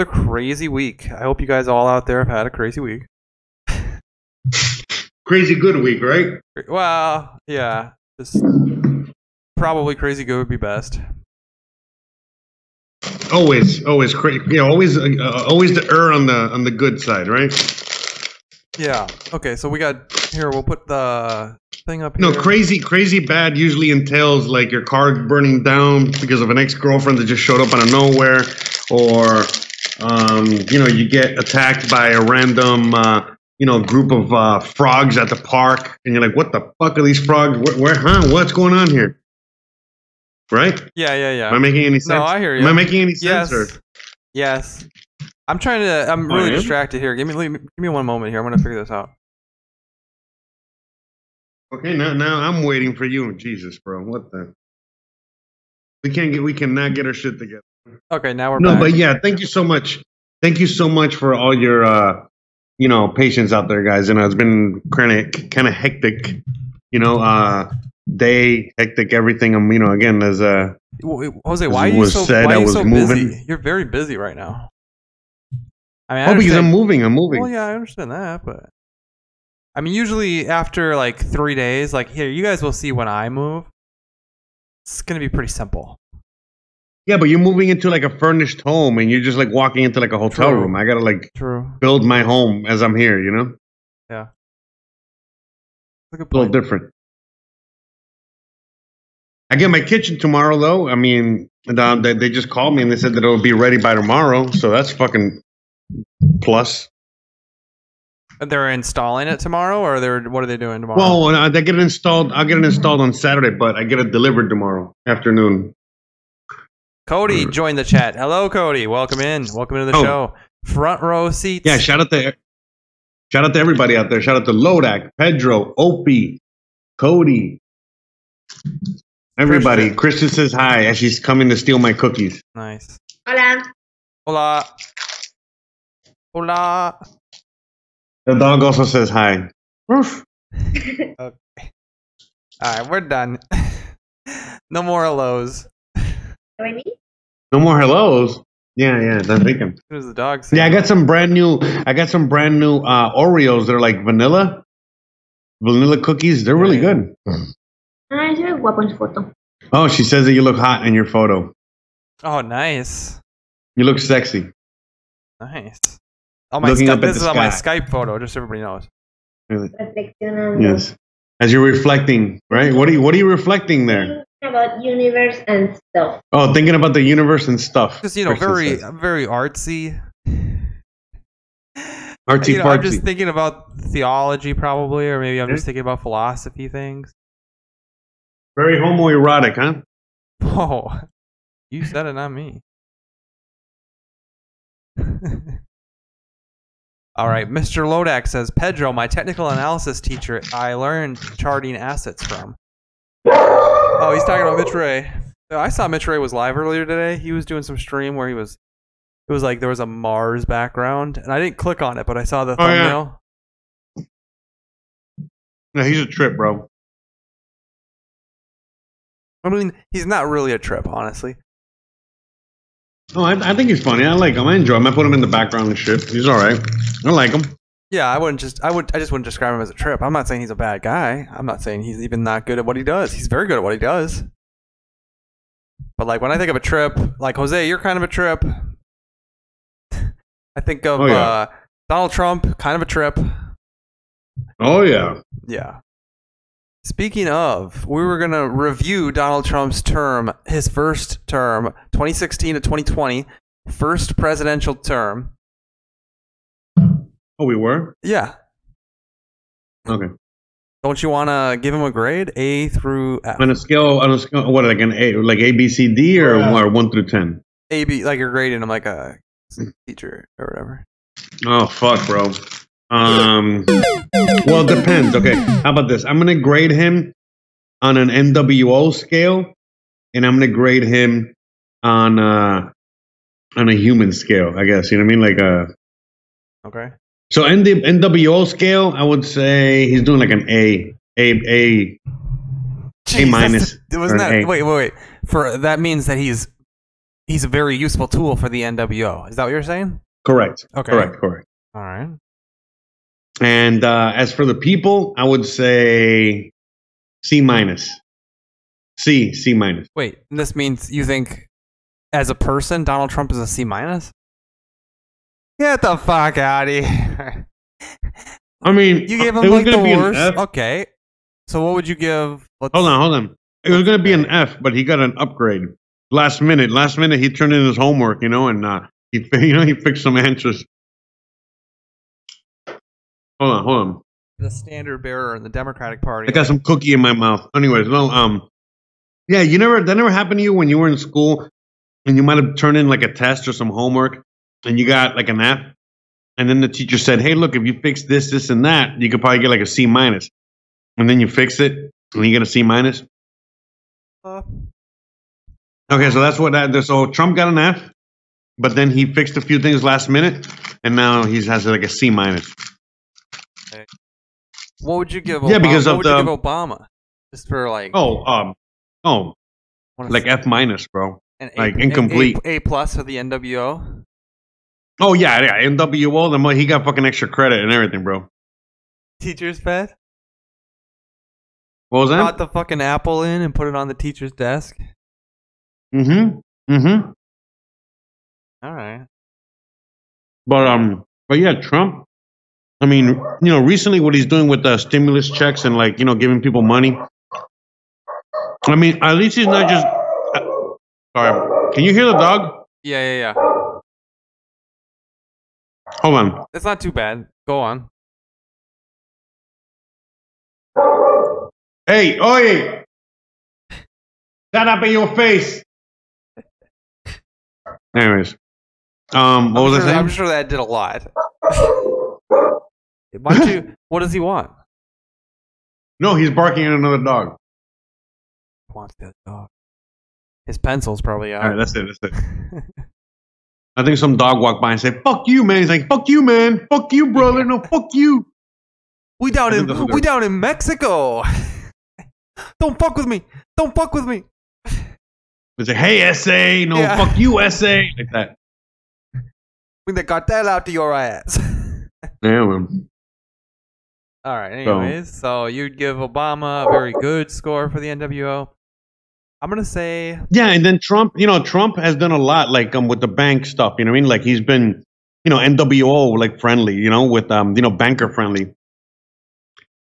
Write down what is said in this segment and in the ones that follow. another crazy week. I hope you guys all out there have had a crazy week. Crazy good week, right? Well, yeah. Just probably crazy good would be best. Always crazy. You know, always to err on the good side, right? Yeah. Okay. So we got here. We'll put the thing up here. No, crazy bad usually entails like your car burning down because of an ex-girlfriend that just showed up out of nowhere, or you know, you get attacked by a random group of frogs at the park, and you're like, what the fuck are these frogs? Where what's going on here? Right? Yeah. Am I making any sense? No, I hear you. Am I making any sense? Yes. I'm trying to. I'm really distracted here. Give me one moment here. I'm gonna figure this out. Okay, now I'm waiting for you. Jesus, bro, what the? We cannot get our shit together. Okay, now we're back. But yeah, thank you so much. Thank you so much for all your patience out there, guys. And it's been kind of hectic. Day hectic, everything. Again, as Jose, why are you so busy? You're very busy right now. Because I'm moving. Well, yeah, I understand that, but usually after like 3 days, like here, you guys will see when I move. It's gonna be pretty simple. Yeah, but you're moving into like a furnished home, and you're just like walking into like a hotel room. I gotta build my home as I'm here, you know? Yeah, a little different. I get my kitchen tomorrow, though. They just called me and they said that it'll be ready by tomorrow, so that's fucking plus. They're installing it tomorrow, or what are they doing tomorrow? Well, they get it installed. I'll get it installed on Saturday, but I get it delivered tomorrow afternoon. Cody joined the chat. Hello, Cody. Welcome in. Welcome to the show. Front row seats. Yeah, shout out to everybody out there. Shout out to Lodak, Pedro, Opie, Cody. Everybody. Kristen says hi as she's coming to steal my cookies. Nice. Hola. The dog also says hi. Woof. Okay. All right, we're done. No more hellos. No more hellos. Yeah. Don't think I'm. What does the dog say? Yeah, I got some brand new Oreos. They're like vanilla cookies. They're really good. Oh, she says that you look hot in your photo. Oh, nice. You look sexy. Nice. This is on my Skype photo, just so everybody knows. Really? Yes. As you're reflecting, right? What are you reflecting there? Thinking about universe and stuff. Oh, thinking about the universe and stuff. Just, very artsy. Artsy-fartsy. I'm just thinking about theology, probably, or maybe I'm just thinking about philosophy things. Very homoerotic, huh? Oh, you said it, not me. All right, Mr. Lodak says, Pedro, my technical analysis teacher, I learned charting assets from. Oh, he's talking about Mitch Ray. I saw Mitch Ray was live earlier today. He was doing some stream where it was like there was a Mars background, and I didn't click on it, but I saw the thumbnail. Yeah. No, he's a trip, bro. He's not really a trip, honestly. Oh, I think he's funny. I like him. I enjoy him. I put him in the background and shit. He's all right. I like him. Yeah, I just wouldn't describe him as a trip. I'm not saying he's a bad guy. I'm not saying he's even not good at what he does. He's very good at what he does. But like when I think of a trip, like Jose, you're kind of a trip. I think of Donald Trump, kind of a trip. Oh yeah. Yeah. Speaking of, we were going to review Donald Trump's term, his first term, 2016 to 2020, first presidential term. Oh, we were? Yeah. Okay. Don't you want to give him a grade, A through F? On a scale, what, like an A, like A, B, C, D, or 1 through 10? A, B, like you're grading him like a teacher or whatever. Oh, fuck, bro. Well, it depends. Okay, how about this? I'm gonna grade him on an NWO scale, and I'm gonna grade him on a human scale, I guess. You know what I mean? Like okay. So NWO scale, I would say he's doing like an A minus. Wasn't that? Wait. For that means that he's he's a very useful tool for the NWO. Is that what you're saying? Correct. Okay. Correct. All right. And as for the people, I would say C minus. Wait, this means you think as a person, Donald Trump is a C minus? Get the fuck out of here. I mean, you gave him like the worst. Okay. So what would you give? Hold on. It was going to be an F, but he got an upgrade. Last minute, he turned in his homework, and he fixed some answers. Hold on. The standard bearer in the Democratic Party. I got some cookie in my mouth. Anyways, yeah, that never happened to you when you were in school, and you might have turned in like a test or some homework, and you got like an F, and then the teacher said, "Hey, look, if you fix this, this, and that, you could probably get like a C minus," and then you fix it, and you get a C minus. Okay, so that's what that. So Trump got an F, but then he fixed a few things last minute, and now he has like a C minus. Okay. What would you give? Obama? Yeah, because of you give Obama, just for like like F minus, bro, and like incomplete. A plus for the NWO. Oh yeah, NWO. The money he got fucking extra credit and everything, bro. Teacher's pet. What was that? Brought the fucking apple in and put it on the teacher's desk. All right. But yeah, Trump. I mean, recently what he's doing with the stimulus checks and like, giving people money. I mean, at least he's not just. Sorry, can you hear the dog? Yeah. Hold on. It's not too bad. Go on. Hey, oi! Shut up in your face! Anyways, what was I saying? I'm sure that did a lot. Why don't you? What does he want? No, he's barking at another dog. He wants that dog. His pencil's probably out. All right, that's it. I think some dog walked by and said, "Fuck you, man." He's like, "Fuck you, man. Fuck you, brother. No, fuck you. We down in Mexico. Don't fuck with me. Don't fuck with me." It's like, "Hey, SA. No, yeah. Fuck you, SA." Like that. Bring the cartel out to your ass. Damn. All right, anyways, so you'd give Obama a very good score for the NWO. I'm going to say... Yeah, and then Trump, Trump has done a lot, like, with the bank stuff, Like, he's been, NWO, like, friendly, with, banker friendly.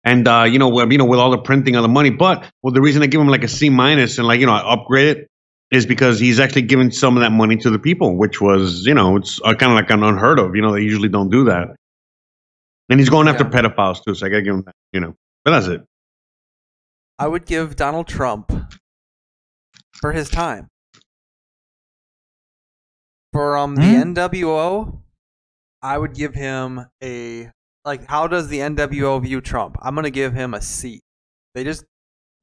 And, with all the printing of the money. But, well, the reason I give him, like, a C minus and, like, I upgrade it is because he's actually giving some of that money to the people, which was, it's kind of like an unheard of. They usually don't do that. And he's going after pedophiles, too, so I got to give him that, But that's it. I would give Donald Trump, for his time, from the NWO, I would give him a, like, how does the NWO view Trump? I'm going to give him a C. He's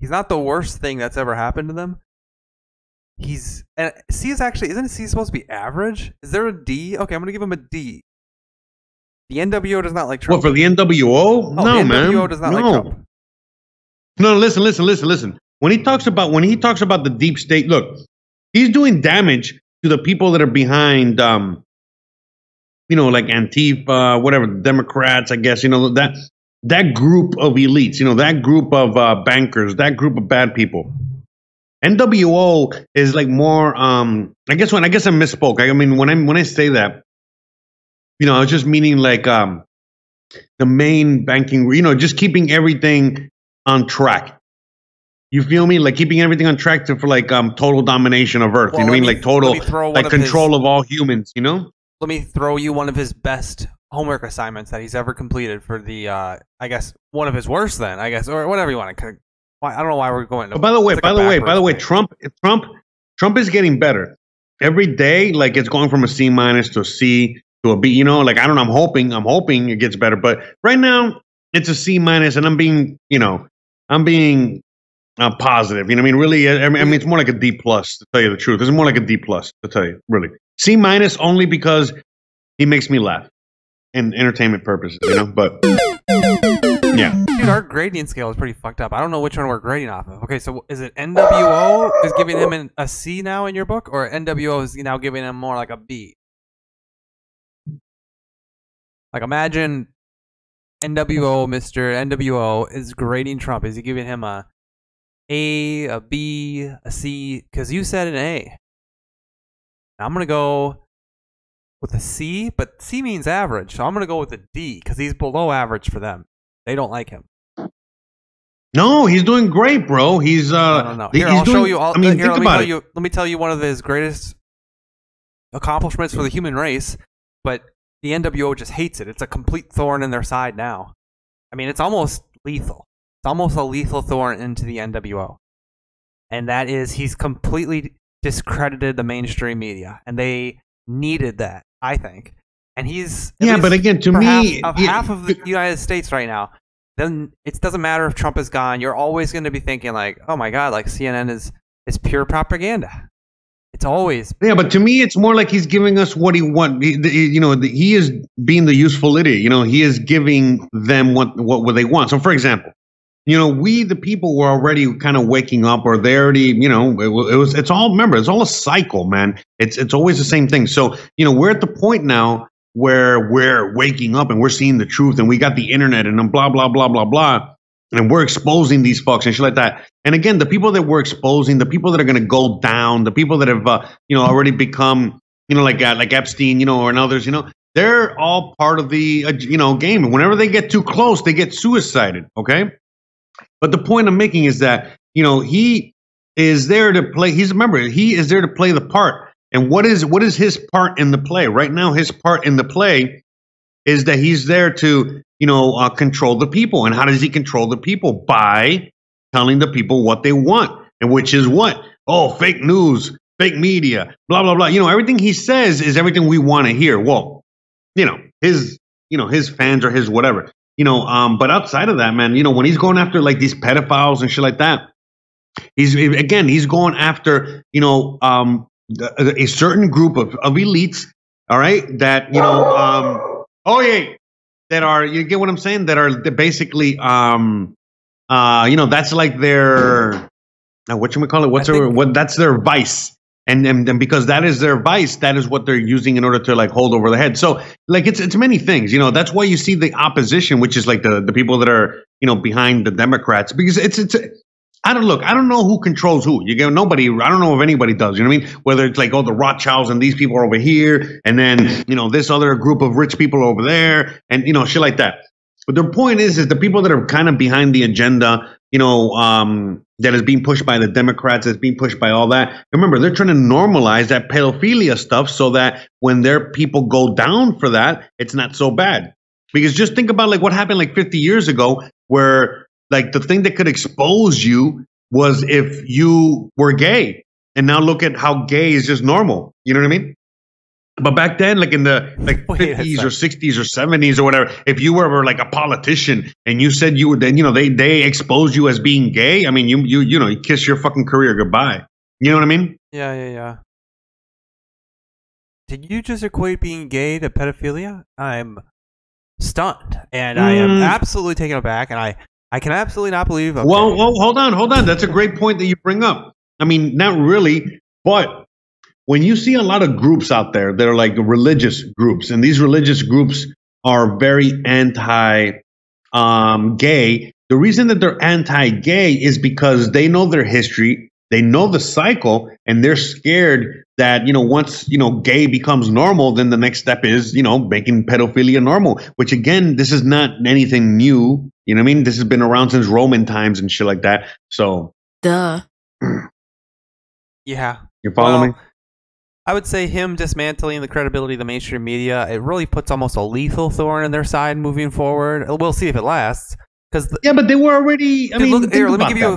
not the worst thing that's ever happened to them. And C is actually, isn't C supposed to be average? Is there a D? Okay, I'm going to give him a D. The NWO does not like Trump. What, for the NWO? No, man. The NWO does not like Trump. No, listen. When he talks about the deep state, look, he's doing damage to the people that are behind, like Antifa, whatever, Democrats, I guess, that group of elites, that group of bankers, that group of bad people. NWO is like more, I guess I misspoke. I mean, when I say that, I was just meaning like the main banking, just keeping everything on track. You feel me? Like keeping everything on track for like total domination of Earth. Well, you know what I mean? Like total like control of all humans, Let me throw you one of his best homework assignments that he's ever completed for the, I guess, one of his worst then, I guess, or whatever you want to. I don't know why we're going. By the way, Trump is getting better. Every day, like it's going from a C minus to a C. To a B, like I don't know, I'm hoping it gets better, but right now it's a C minus, and I'm being positive. Really, I mean, it's more like a D plus to tell you the truth. It's more like a D plus to tell you, really. C minus only because he makes me laugh, and entertainment purposes, but. Yeah. Dude, our grading scale is pretty fucked up. I don't know which one we're grading off of. Okay, so is it NWO is giving him a C now in your book, or NWO is now giving him more like a B? Like, imagine NWO, Mr. NWO is grading Trump. Is he giving him a A, a B, a C? Because you said an A. Now I'm going to go with a C, but C means average. So I'm going to go with a D because he's below average for them. They don't like him. No, he's doing great, bro. He's no. Here, he's I'll doing, show you. All, I mean, here, think about it. You, let me tell you one of his greatest accomplishments for the human race, but the NWO just hates it. It's a complete thorn in their side now. I mean, it's almost lethal. It's almost a lethal thorn into the NWO. And that is, he's completely discredited the mainstream media. And they needed that, I think. And he's... Yeah, but again, to me... Half of the United States right now, then it doesn't matter if Trump is gone. You're always going to be thinking like, oh my God, like CNN is pure propaganda. It's always... Yeah, but to me, it's more like he's giving us what he wants. You know, he is being the useful idiot. You know, he is giving them what they want. So, for example, you know, we, the people, were already kind of waking up, or they already, you know, it's all a cycle, man. It's always the same thing. So, you know, we're at the point now where we're waking up and we're seeing the truth, and we got the internet and blah, blah, blah, blah, blah. And we're exposing these fucks and shit like that. And again, the people that we're exposing, the people that are going to go down, the people that have, you know, already become, you know, like Epstein, you know, and others, you know, they're all part of the, you know, game. And whenever they get too close, they get suicided. Okay. But the point I'm making is that, you know, he is there to play. He is there to play the part. And what is his part in the play right now? His part in the play is that he's there to, you know, control the people. And how does he control the people? By telling the people what they want, and which is what? Oh, fake news, fake media, blah, blah, blah. You know, everything he says is everything we want to hear. Well, you know, his fans or his whatever, you know, but outside of that, man, you know, when he's going after like these pedophiles and shit like that, he's going after, you know, a certain group of elites. All right. That, you know, that are, you get what I'm saying? That are basically, you know, that's like their, that's their vice. And because that is their vice, that is what they're using in order to like hold over their head. So like, it's many things, you know, that's why you see the opposition, which is like the people that are, you know, behind the Democrats, because it's, I don't know who controls who. You get nobody. I don't know if anybody does. You know what I mean? Whether it's like, oh, the Rothschilds and these people are over here, and then, you know, this other group of rich people over there, and, you know, shit like that. But their point is the people that are kind of behind the agenda, you know, that is being pushed by the Democrats, that's being pushed by all that. Remember, they're trying to normalize that pedophilia stuff so that when their people go down for that, it's not so bad. Because just think about like what happened like 50 years ago, where like the thing that could expose you was if you were gay, and now look at how gay is just normal. You know what I mean? But back then, like in the like 50s or 60s or 70s or whatever, if you were like a politician and you said you would, then, you know, they exposed you as being gay. I mean, you kiss your fucking career goodbye. You know what I mean? Yeah. Did you just equate being gay to pedophilia? I'm stunned, and I am absolutely taken aback, and I can absolutely not believe. Okay. Well, hold on. That's a great point that you bring up. I mean, not really, but when you see a lot of groups out there that are like religious groups, and these religious groups are very anti-gay, the reason that they're anti-gay is because they know their history, they know the cycle, and they're scared that, you know, once, you know, gay becomes normal, then the next step is, you know, making pedophilia normal, which again, this is not anything new. You know what I mean? This has been around since Roman times and shit like that. So, duh. Yeah. You follow me? I would say him dismantling the credibility of the mainstream media, it really puts almost a lethal thorn in their side moving forward. We'll see if it lasts. Yeah, but they were already. I mean, look, here, let me give you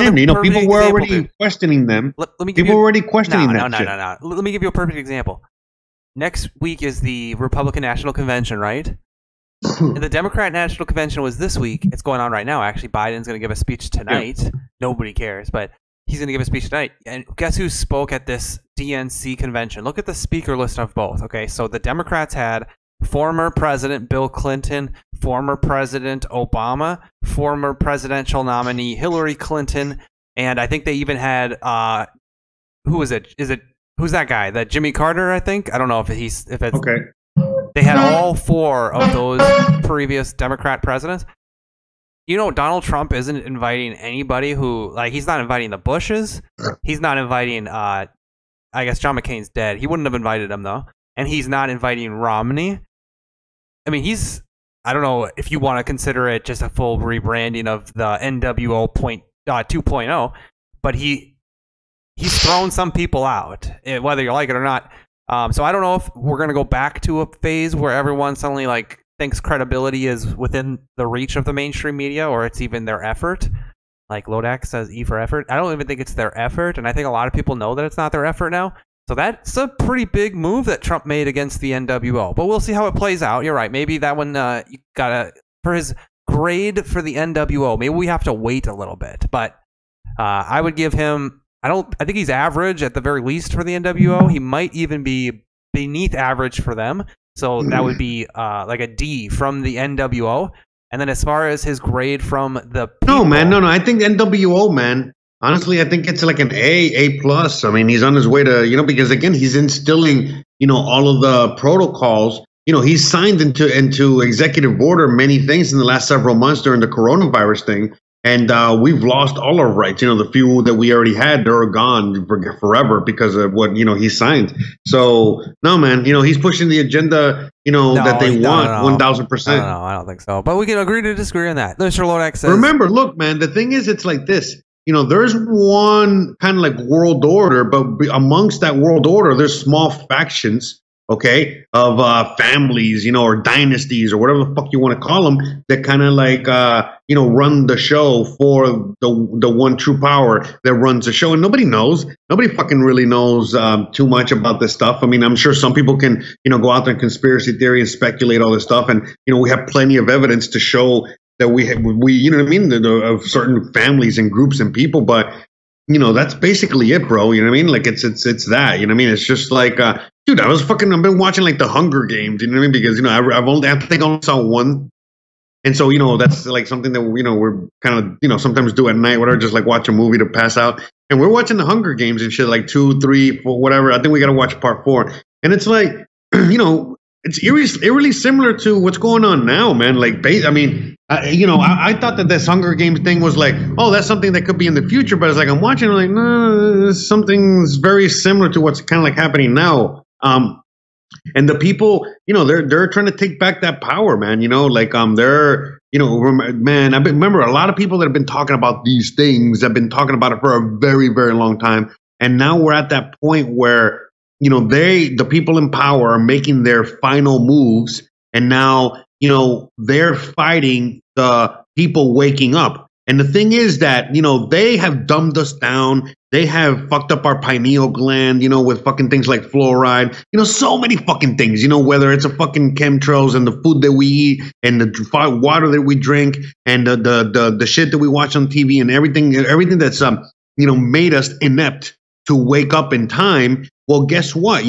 you know, people were already questioning them. Let me give you a perfect example. Next week is the Republican National Convention, right? And the Democrat National Convention was this week. It's going on right now, actually. Biden's going to give a speech tonight. Yeah. Nobody cares, but he's going to give a speech tonight. And guess who spoke at this DNC convention? Look at the speaker list of both. Okay, so the Democrats had former President Bill Clinton, former President Obama, former presidential nominee Hillary Clinton, and I think they even had who's that guy? That Jimmy Carter, I think. I don't know if he's if it's okay. They had all four of those previous Democrat presidents. You know, Donald Trump isn't inviting anybody who, like, he's not inviting the Bushes. He's not inviting, I guess John McCain's dead. He wouldn't have invited him, though. And he's not inviting Romney. I mean, he's, I don't know if you want to consider it just a full rebranding of the NWO 2.0, but he's thrown some people out, whether you like it or not. So I don't know if we're going to go back to a phase where everyone suddenly, like, thinks credibility is within the reach of the mainstream media, or it's even their effort. Like Lodak says, E for effort. I don't even think it's their effort, and I think a lot of people know that it's not their effort now. So that's a pretty big move that Trump made against the NWO. But we'll see how it plays out. You're right. Maybe that one you gotta for his grade for the NWO. Maybe we have to wait a little bit. But I would give him. I think he's average at the very least for the NWO. He might even be beneath average for them. So that would be like a D from the NWO. And then as far as his grade from the people, No. I think NWO, man. Honestly, I think it's like an A+. I mean, he's on his way to, because again, he's instilling, all of the protocols. He's signed into executive order many things in the last several months during the coronavirus thing. And we've lost all our rights. The few that we already had, they're gone forever because of what, he signed. So, no, man, he's pushing the agenda, that they want 1,000%. I don't think so. But we can agree to disagree on that. Mr. Lodak says, remember, look, man, the thing is, it's like this. There's one kind of like world order, but amongst that world order, there's small factions. Okay, of families, or dynasties or whatever the fuck you want to call them, that kind of like, run the show for the one true power that runs the show. And nobody knows. Nobody fucking really knows too much about this stuff. I mean, I'm sure some people can, go out there and conspiracy theory and speculate all this stuff. And, we have plenty of evidence to show that we of certain families and groups and people. But, that's basically it, bro. Like it's that, It's just like, dude, I've been watching like the Hunger Games, Because, I think I only saw one. And so, that's like something that, we're kind of, sometimes do at night, whatever, just like watch a movie to pass out. And we're watching the Hunger Games and shit, like 2, 3, 4, whatever. I think we got to watch part 4. And it's like, it's eerily similar to what's going on now, man. Like, I thought that this Hunger Games thing was like, oh, that's something that could be in the future. But it's like, I'm watching, I'm like, no, something's very similar to what's kind of like happening now. And the people, they're trying to take back that power, man. They're, man, remember a lot of people that have been talking about these things have been talking about it for a very, very long time. And now we're at that point where, the people in power are making their final moves. And now, they're fighting the people waking up. And the thing is that, they have dumbed us down. They have fucked up our pineal gland, with fucking things like fluoride, so many fucking things, whether it's a fucking chemtrails and the food that we eat and the water that we drink and the shit that we watch on TV and everything that's, made us inept to wake up in time. Well, guess what?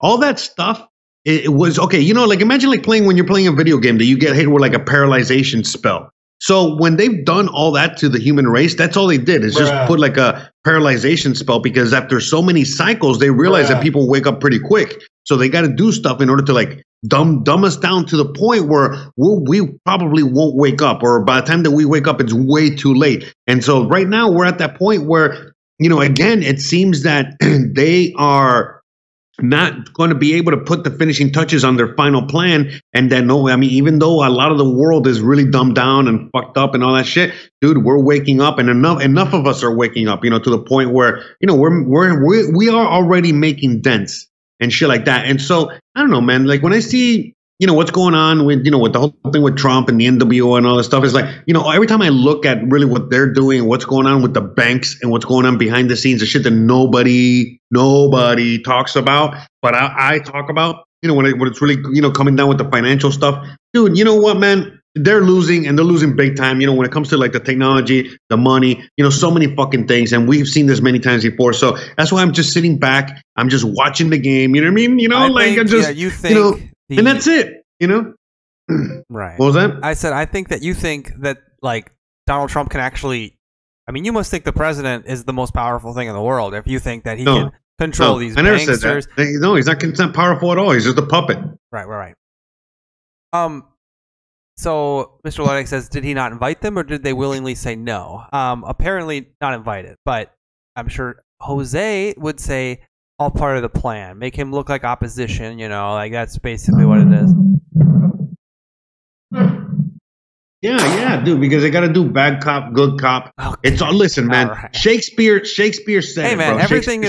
All that stuff. It was okay. Like imagine like playing when you're playing a video game that you get hit with like a paralyzation spell. So when they've done all that to the human race, that's all they did is just put like a paralyzation spell, because after so many cycles, they realize that people wake up pretty quick. So they got to do stuff in order to like dumb us down to the point where we probably won't wake up, or by the time that we wake up, it's way too late. And so right now we're at that point where, again, it seems that they are not going to be able to put the finishing touches on their final plan. And then, no, I mean, even though a lot of the world is really dumbed down and fucked up and all that shit, dude, we're waking up, and enough of us are waking up, to the point where, we are already making dents and shit like that. And so I don't know, man, like when I see, what's going on with, with the whole thing with Trump and the NWO and all this stuff, is like, every time I look at really what they're doing, what's going on with the banks and what's going on behind the scenes, the shit that nobody talks about, but I talk about, when it's really, coming down with the financial stuff, dude, you know what, man? They're losing, and they're losing big time, when it comes to like the technology, the money, so many fucking things. And we've seen this many times before. So that's why I'm just sitting back. I'm just watching the game. You know what I mean? You know, I like think, I'm just, yeah, you think. And that's it. you know? Right. What was that? I said, I think that you think that, like, Donald Trump can actually... I mean, you must think the president is the most powerful thing in the world if you think that he can control these gangsters. No, he's not powerful at all. He's just a puppet. Right. So Mr. Lodick says, did he not invite them, or did they willingly say no? Apparently not invited, but I'm sure Jose would say all part of the plan. Make him look like opposition, you know, like that's basically what it is. Yeah, dude, because they got to do bad cop, good cop. Oh, it's all, listen, man. All right. Shakespeare said, "Hey, man, everything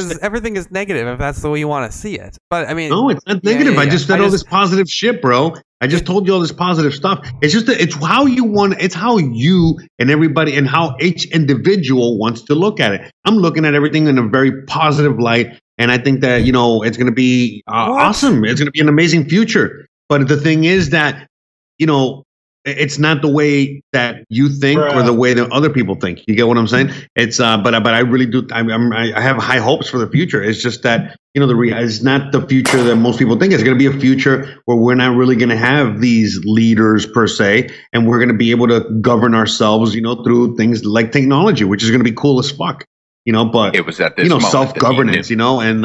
is negative if that's the way you want to see it." But I mean, no, it's not negative. Yeah. I just said all this positive shit, bro. I just told you all this positive stuff. It's just it's how you want. It's how you and everybody and how each individual wants to look at it. I'm looking at everything in a very positive light, and I think that you know it's going to be awesome. It's going to be an amazing future. But the thing is that you know. It's not the way that you think or the way that other people think. You get what I'm saying? It's but I really do. I have high hopes for the future. It's just that you know it's not the future that most people think. It's going to be a future where we're not really going to have these leaders per se, and we're going to be able to govern ourselves, you know, through things like technology, which is going to be cool as fuck. You know, but it was at this self-governance, you know, and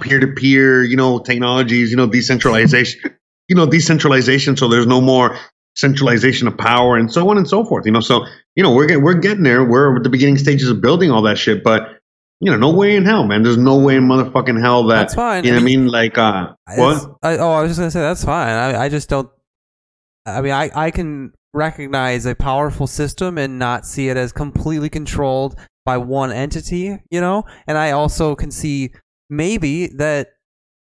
peer-to-peer, you know, technologies, you know, decentralization. You know, decentralization, so there's no more centralization of power and so on and so forth. You know, so, you know, we're getting there. We're at the beginning stages of building all that shit. But, you know, no way in hell, man. There's no way in motherfucking hell that. That's fine. You know what I mean? Like, what? I was just going to say, that's fine. I just don't. I mean, I can recognize a powerful system and not see it as completely controlled by one entity, you know? And I also can see maybe that.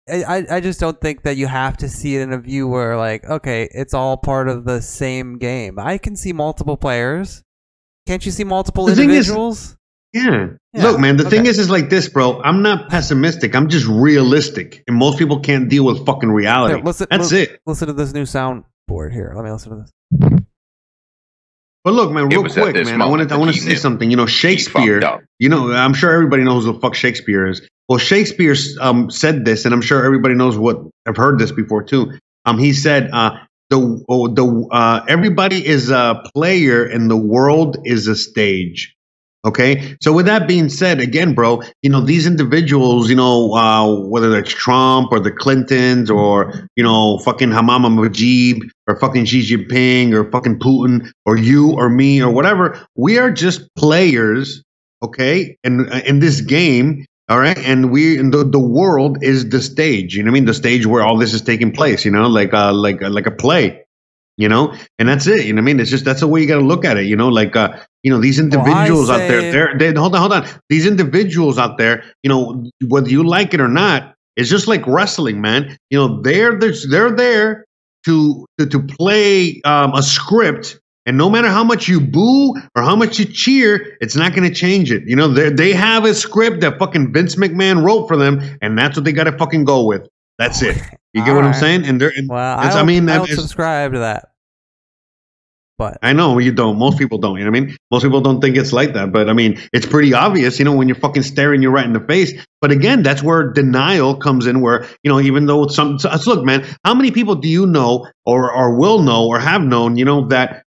I just don't think that you have to see it in a view where, like, okay, it's all part of the same game. I can see multiple players. Can't you see multiple individuals? Yeah. Look, man, the thing is like this, bro. I'm not pessimistic. I'm just realistic. And most people can't deal with fucking reality. Here, That's it. Listen to this new soundboard here. Let me listen to this. But look, man, real quick, man, I want to say something. You know, Shakespeare, you know, I'm sure everybody knows who the fuck Shakespeare is. Well, Shakespeare said this, and I'm sure everybody knows what I've heard this before, too. He said, everybody is a player and the world is a stage. OK, so with that being said, again, bro, you know, these individuals, you know, whether it's Trump or the Clintons or, you know, fucking Hamama Mujib or fucking Xi Jinping or fucking Putin or you or me or whatever, we are just players. OK, and in this game. All right. And the world is the stage. You know what I mean? The stage where all this is taking place, you know, like a play. You know, and that's it. You know what I mean? It's just that's the way you got to look at it. You know, like, you know, these individuals out there, hold on. These individuals out there, you know, whether you like it or not, it's just like wrestling, man. You know, they're there to play a script. And no matter how much you boo or how much you cheer, it's not going to change it. You know, they have a script that fucking Vince McMahon wrote for them. And that's what they got to fucking go with. That's it. You get what I'm saying? And I don't subscribe to that. But I know you don't. Most people don't. You know what I mean? Most people don't think it's like that. But I mean, it's pretty obvious, you know, when you're fucking staring you right in the face. But again, that's where denial comes in, where, you know, even though look, man, how many people do you know or will know or have known, you know, that.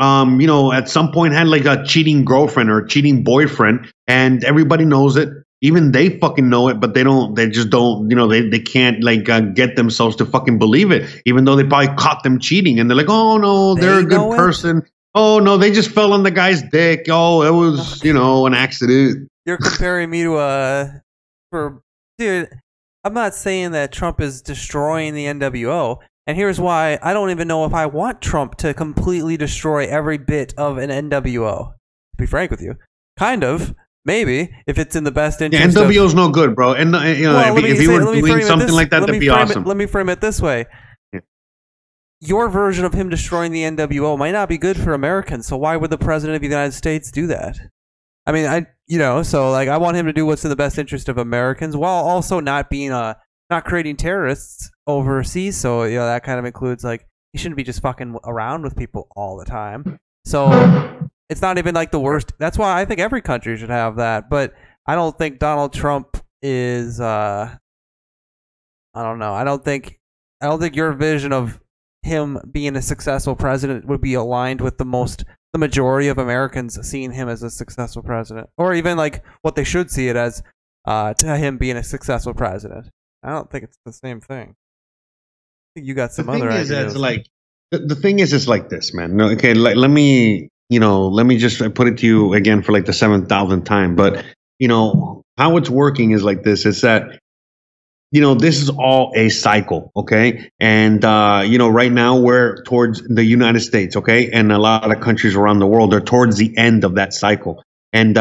You know, at some point had like a cheating girlfriend or a cheating boyfriend, and everybody knows it. Even they fucking know it, but they just don't, you know, they can't like get themselves to fucking believe it, even though they probably caught them cheating and they're like, oh no, they're a good person. Oh no, they just fell on the guy's dick. Oh, it was, you know, an accident. You're comparing me to dude, I'm not saying that Trump is destroying the NWO. And here's why I don't even know if I want Trump to completely destroy every bit of an NWO. To be frank with you, kind of, maybe, if it's in the best interest. Yeah, NWO's no good, bro. And you know, if you were doing something like that, that'd be awesome. Let me frame it this way. Yeah. Your version of him destroying the NWO might not be good for Americans, so why would the president of the United States do that? I mean, you know, so like I want him to do what's in the best interest of Americans while also not creating terrorists overseas, so you know that kind of includes like he shouldn't be just fucking around with people all the time. So it's not even like the worst. That's why I think every country should have that. But I don't think Donald Trump is. I don't know. I don't think I don't think your vision of him being a successful president would be aligned with the majority of Americans seeing him as a successful president, or even like what they should see it as, to him being a successful president. I don't think it's the same thing. I think you got some other ideas. It's like, the thing is, it's like this, man. No, okay, let me just put it to you again for like the 7,000th time. But, you know, how it's working is like this. It's that, you know, this is all a cycle, okay? And, you know, right now we're towards the United States, okay? And a lot of countries around the world are towards the end of that cycle. And,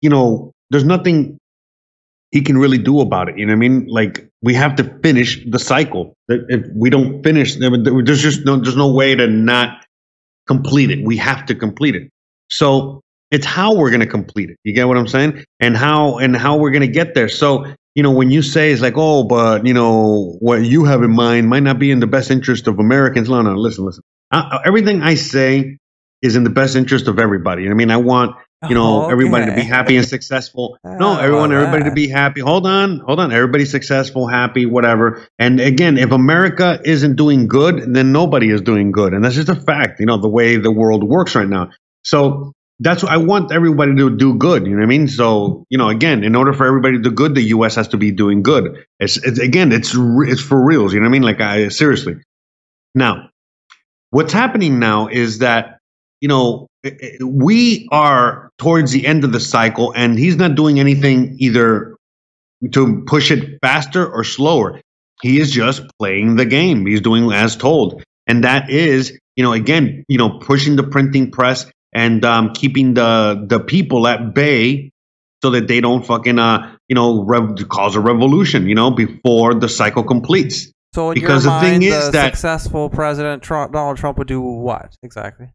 you know, there's nothing he can really do about it. You know what I mean? Like, we have to finish the cycle. If we don't finish, there's just no way to not complete it. We have to complete it. So it's how we're going to complete it. You get what I'm saying? And how we're going to get there. So, you know, when you say it's like, oh, but, you know, what you have in mind might not be in the best interest of Americans. No, listen. Everything I say is in the best interest of everybody. You know what I mean? I want, you know, everybody to be happy and successful. Everybody to be happy. Hold on. Everybody's successful, happy, whatever. And again, if America isn't doing good, then nobody is doing good. And that's just a fact, you know, the way the world works right now. So that's what I want everybody to do good. You know what I mean? So, you know, again, in order for everybody to do good, the U.S. has to be doing good. It's for reals. You know what I mean? Like, seriously. Now, what's happening now is that, you know, we are towards the end of the cycle, and he's not doing anything either to push it faster or slower. He is just playing the game. He's doing as told. And that is, you know, again, you know, pushing the printing press and keeping the people at bay so that they don't fucking, you know, cause a revolution, you know, before the cycle completes. So in your mind, the thing is that successful President Trump, Donald Trump, would do what exactly?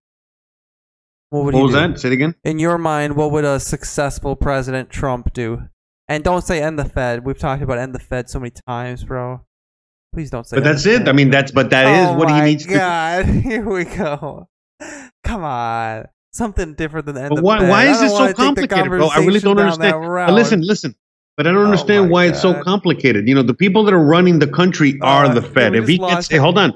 What was that? Say it again. In your mind, what would a successful President Trump do? And don't say end the Fed. We've talked about end the Fed so many times, bro. Please don't say. But that's it. I mean, that is what he needs to do. Oh my God! Here we go. Come on, something different than end the Fed. Why is this so complicated, bro? I really don't understand. But listen. But I don't understand why it's so complicated. You know, the people that are running the country are the Fed. If he gets, hold on.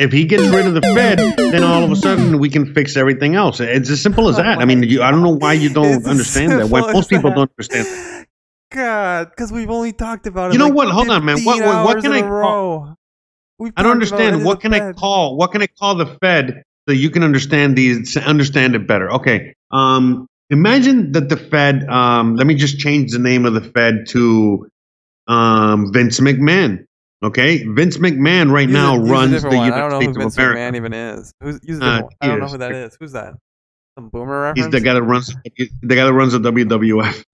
If he gets rid of the Fed, then all of a sudden we can fix everything else. It's as simple as that. I mean, I don't know why you don't understand that. Why most people don't understand that. God, because we've only talked about it. You know what? Hold on, man. What can I call? I don't understand. What can I call? What can I call the Fed so you can understand it better? Okay. Imagine that the Fed. Let me just change the name of the Fed to Vince McMahon. Okay, Vince McMahon right now runs the United States of America. I don't know who Vince McMahon even is. I don't know who that is. Who's that? Some boomer reference? He's the guy that runs the WWF.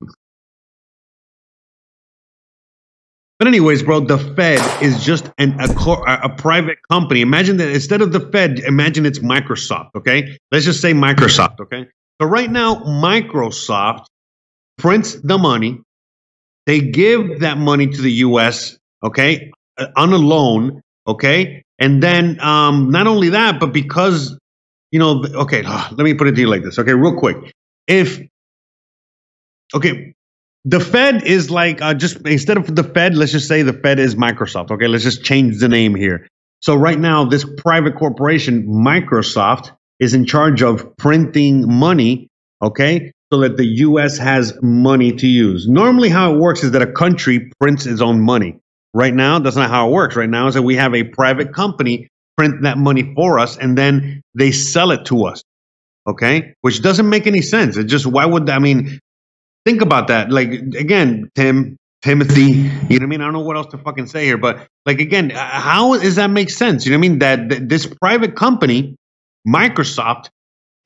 But anyways, bro, the Fed is just a private company. Imagine that instead of the Fed, imagine it's Microsoft, okay? Let's just say Microsoft, okay? So right now, Microsoft prints the money. They give that money to the U.S., okay? On a loan, okay, and then not only that, but because, you know, okay, let me put it to you like this, okay, real quick. The Fed is like, just instead of the Fed, let's just say the Fed is Microsoft, okay, let's just change the name here. So right now, this private corporation, Microsoft, is in charge of printing money, okay, so that the U.S. has money to use. Normally how it works is that a country prints its own money. Right now, that's not how it works. Right now is that we have a private company print that money for us, and then they sell it to us, okay? Which doesn't make any sense. It just, why would, I mean, think about that. Like, again, Timothy, you know what I mean? I don't know what else to fucking say here, but, like, again, how does that make sense? You know what I mean? That this private company, Microsoft,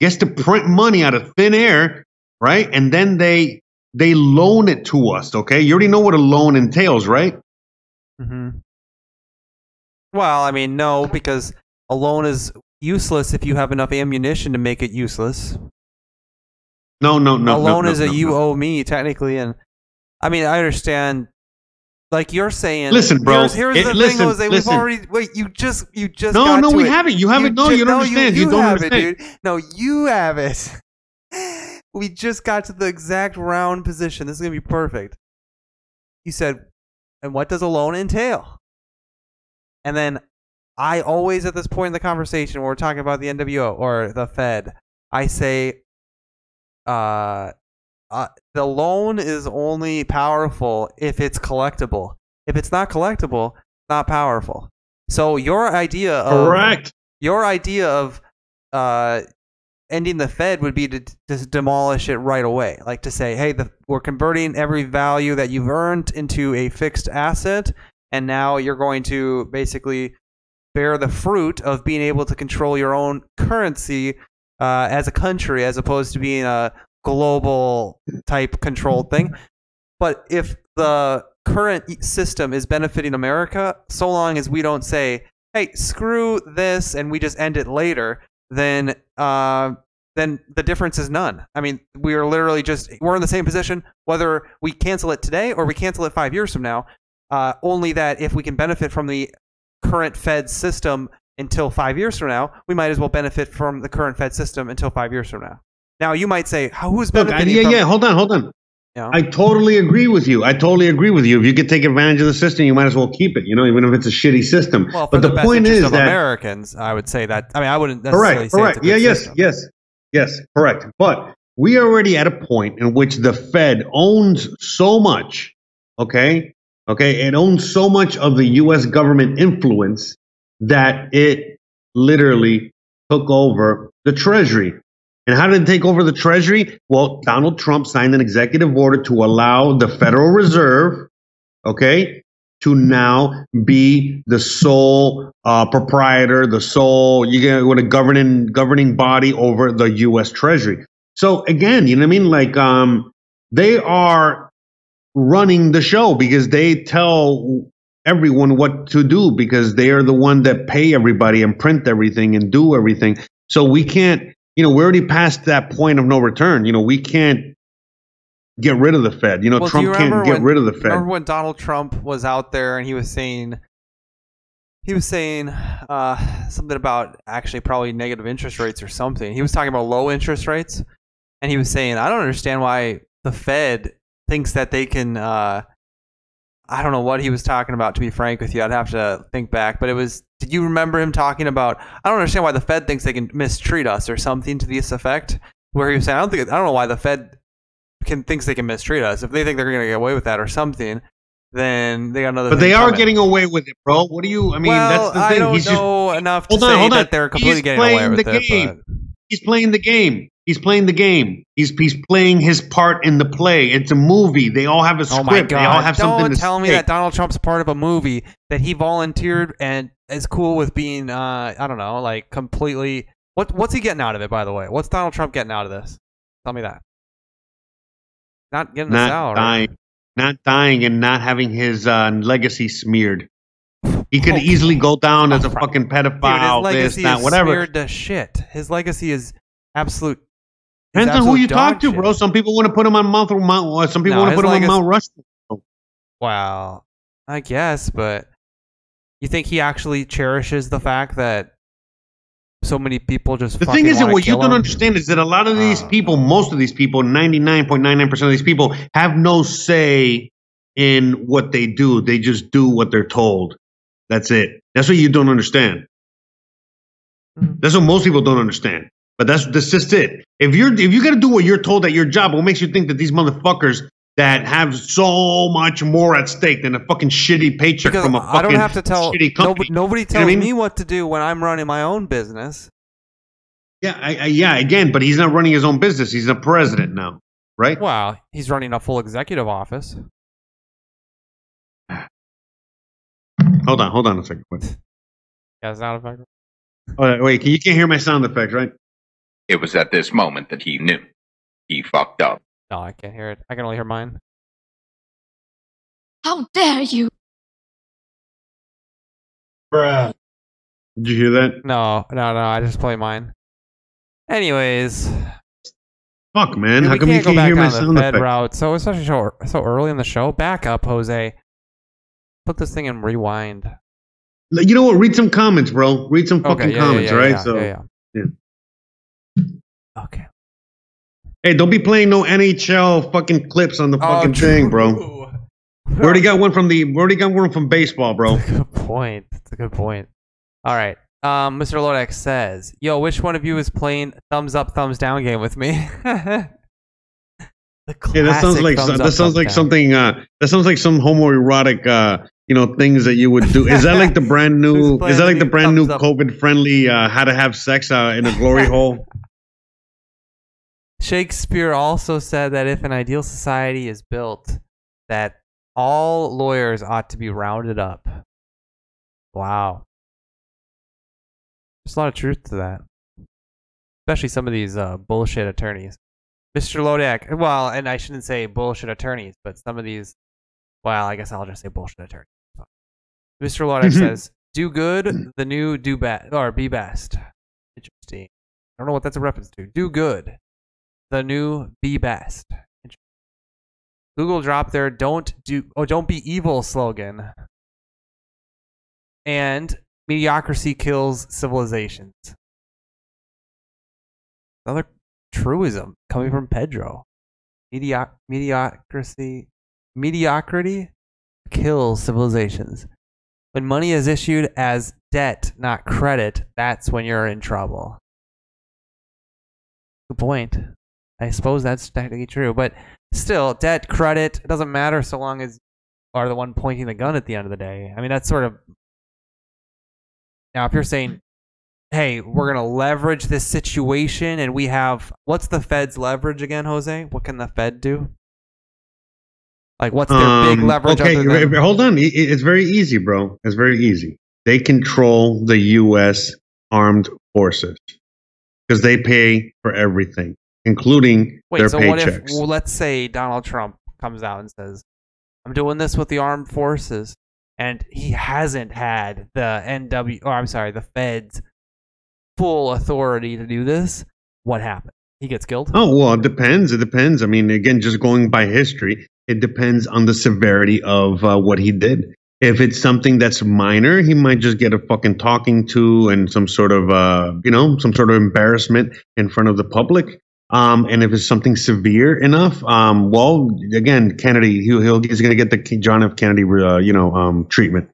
gets to print money out of thin air, right? And then they loan it to us, okay? You already know what a loan entails, right? Mm-hmm. Well, I mean, no, because a loan is useless if you have enough ammunition to make it useless. No. A loan is you owe me, technically, and I mean, I understand. Like you're saying, listen, bro. Here's the thing, Jose. We've already you just. No, we haven't. You haven't. No, you don't understand. You don't understand, dude. No, you have it. We just got to the exact round position. This is gonna be perfect. You said. And what does a loan entail? And then I always, at this point in the conversation, when we're talking about the NWO or the Fed, I say, the loan is only powerful if it's collectible. If it's not collectible, it's not powerful. So your idea of ending the Fed would be to demolish it right away, like to say, hey, we're converting every value that you've earned into a fixed asset, and now you're going to basically bear the fruit of being able to control your own currency as a country, as opposed to being a global type controlled thing. But if the current system is benefiting America, so long as we don't say, hey, screw this, and we just end it later, then the difference is none. I mean, we are literally just, we're in the same position whether we cancel it today or we cancel it 5 years from now, only that if we can benefit from the current Fed system until 5 years from now, we might as well benefit from the current Fed system until 5 years from now. Now, you might say, who's benefiting from... Yeah, hold on. Yeah. I totally agree with you. If you could take advantage of the system, you might as well keep it, even if it's a shitty system. Well, but the point is that Americans, I would say that. I mean, I wouldn't necessarily say it's a good system. Yes, correct. But we are already at a point in which the Fed owns so much, okay? It owns so much of the U.S. government influence that it literally took over the Treasury. And how did it take over the Treasury? Well, Donald Trump signed an executive order to allow the Federal Reserve, to now be the sole proprietor, the sole governing body over the U.S. Treasury. So again, they are running the show because they tell everyone what to do because they are the one that pay everybody and print everything and do everything. So we can't. We're already past that point of no return. We can't get rid of the Fed. Trump can't get rid of the Fed. Remember when Donald Trump was out there and he was saying something about actually probably negative interest rates or something. He was talking about low interest rates, and he was saying, I don't understand why the Fed thinks that they can. I don't know what he was talking about, to be frank with you. I'd have to think back. But it was, did you remember him talking about, I don't understand why the Fed thinks they can mistreat us or something to this effect, where he was saying, I don't know why the Fed thinks they can mistreat us. If they think they're going to get away with that or something, then they got another thing. But they are getting away with it, bro. What do you, that's the thing. I don't know enough to say that they're completely getting away with it. He's playing the game. He's playing his part in the play. It's a movie. They all have a script. Oh my God. They all have something to say. Don't tell me that Donald Trump's part of a movie that he volunteered and is cool with being, completely. What's he getting out of it, by the way? What's Donald Trump getting out of this? Tell me that. Not getting a salary. Not dying and not having his legacy smeared. He could easily go down as a fucking pedophile, dude, his legacy is whatever. Smeared to shit. His legacy is absolute. Depends on who you talk to, bro. Some people want to put him on Mount Rushmore. Wow, I guess, but you think he actually cherishes the fact that so many people just? The thing is that what you don't understand is that a lot of these people, most of these people, 99.99% of these people, have no say in what they do. They just do what they're told. That's it. That's what you don't understand. That's what most people don't understand. But that's just it. If you got to do what you're told at your job, what makes you think that these motherfuckers that have so much more at stake than a fucking shitty paycheck because from a fucking shitty company? I don't have to tell nobody tells me what to do when I'm running my own business. Yeah, again, but he's not running his own business. He's a president now, right? Wow, he's running a full executive office. Hold on a second. Yeah, it's not effective. Oh, wait, you can't hear my sound effects, right? It was at this moment that he knew he fucked up. No, I can't hear it. I can only hear mine. How dare you? Bruh. Did you hear that? No. I just play mine. Anyways. Fuck, man. Dude, how come you can't hear my sound effect? So it's such so early in the show. Back up, Jose. Put this thing in rewind. You know what? Read some comments, bro. Read some fucking comments, right? Okay. Hey, don't be playing no NHL fucking clips on the fucking thing, bro. We already got one from baseball, bro. Good point. That's a good point. All right. Mr. Lodek says, yo, which one of you is playing thumbs up, thumbs down game with me? Yeah, that sounds like something. That sounds like some homoerotic, you know, things that you would do. Is that like the brand new? Is that like the brand new COVID-friendly how to have sex in a glory hole? Shakespeare also said that if an ideal society is built, that all lawyers ought to be rounded up. Wow, there's a lot of truth to that, especially some of these bullshit attorneys. Mr. Lodek, well, and I shouldn't say bullshit attorneys, but some of these, well, I guess I'll just say bullshit attorneys. Mr. Lodek says, do good, the new do bad, or be best. Interesting. I don't know what that's a reference to. Do good, the new be best. Interesting. Google dropped their don't be evil slogan. And mediocrity kills civilizations. Another truism coming from Pedro. Mediocrity kills civilizations. When money is issued as debt, not credit, that's when you're in trouble. Good point. I suppose that's technically true, but still, debt, credit, it doesn't matter so long as you are the one pointing the gun at the end of the day. I mean, that's sort of... Now, if you're saying, hey, we're going to leverage this situation and we have... What's the Fed's leverage again, Jose? What can the Fed do? Like, what's their big leverage? Okay, hold on. It's very easy, bro. It's very easy. They control the U.S. armed forces because they pay for everything, including their paychecks. What if, well, let's say Donald Trump comes out and says, I'm doing this with the armed forces, and he hasn't had the the Fed's full authority to do this, what happened? He gets killed? Oh, well, it depends. It depends. I mean, again, just going by history, it depends on the severity of what he did. If it's something that's minor, he might just get a fucking talking to and some sort of, you know, some sort of embarrassment in front of the public. And if it's something severe enough, well, again, Kennedy, he's going to get the John F. Kennedy, you know, treatment.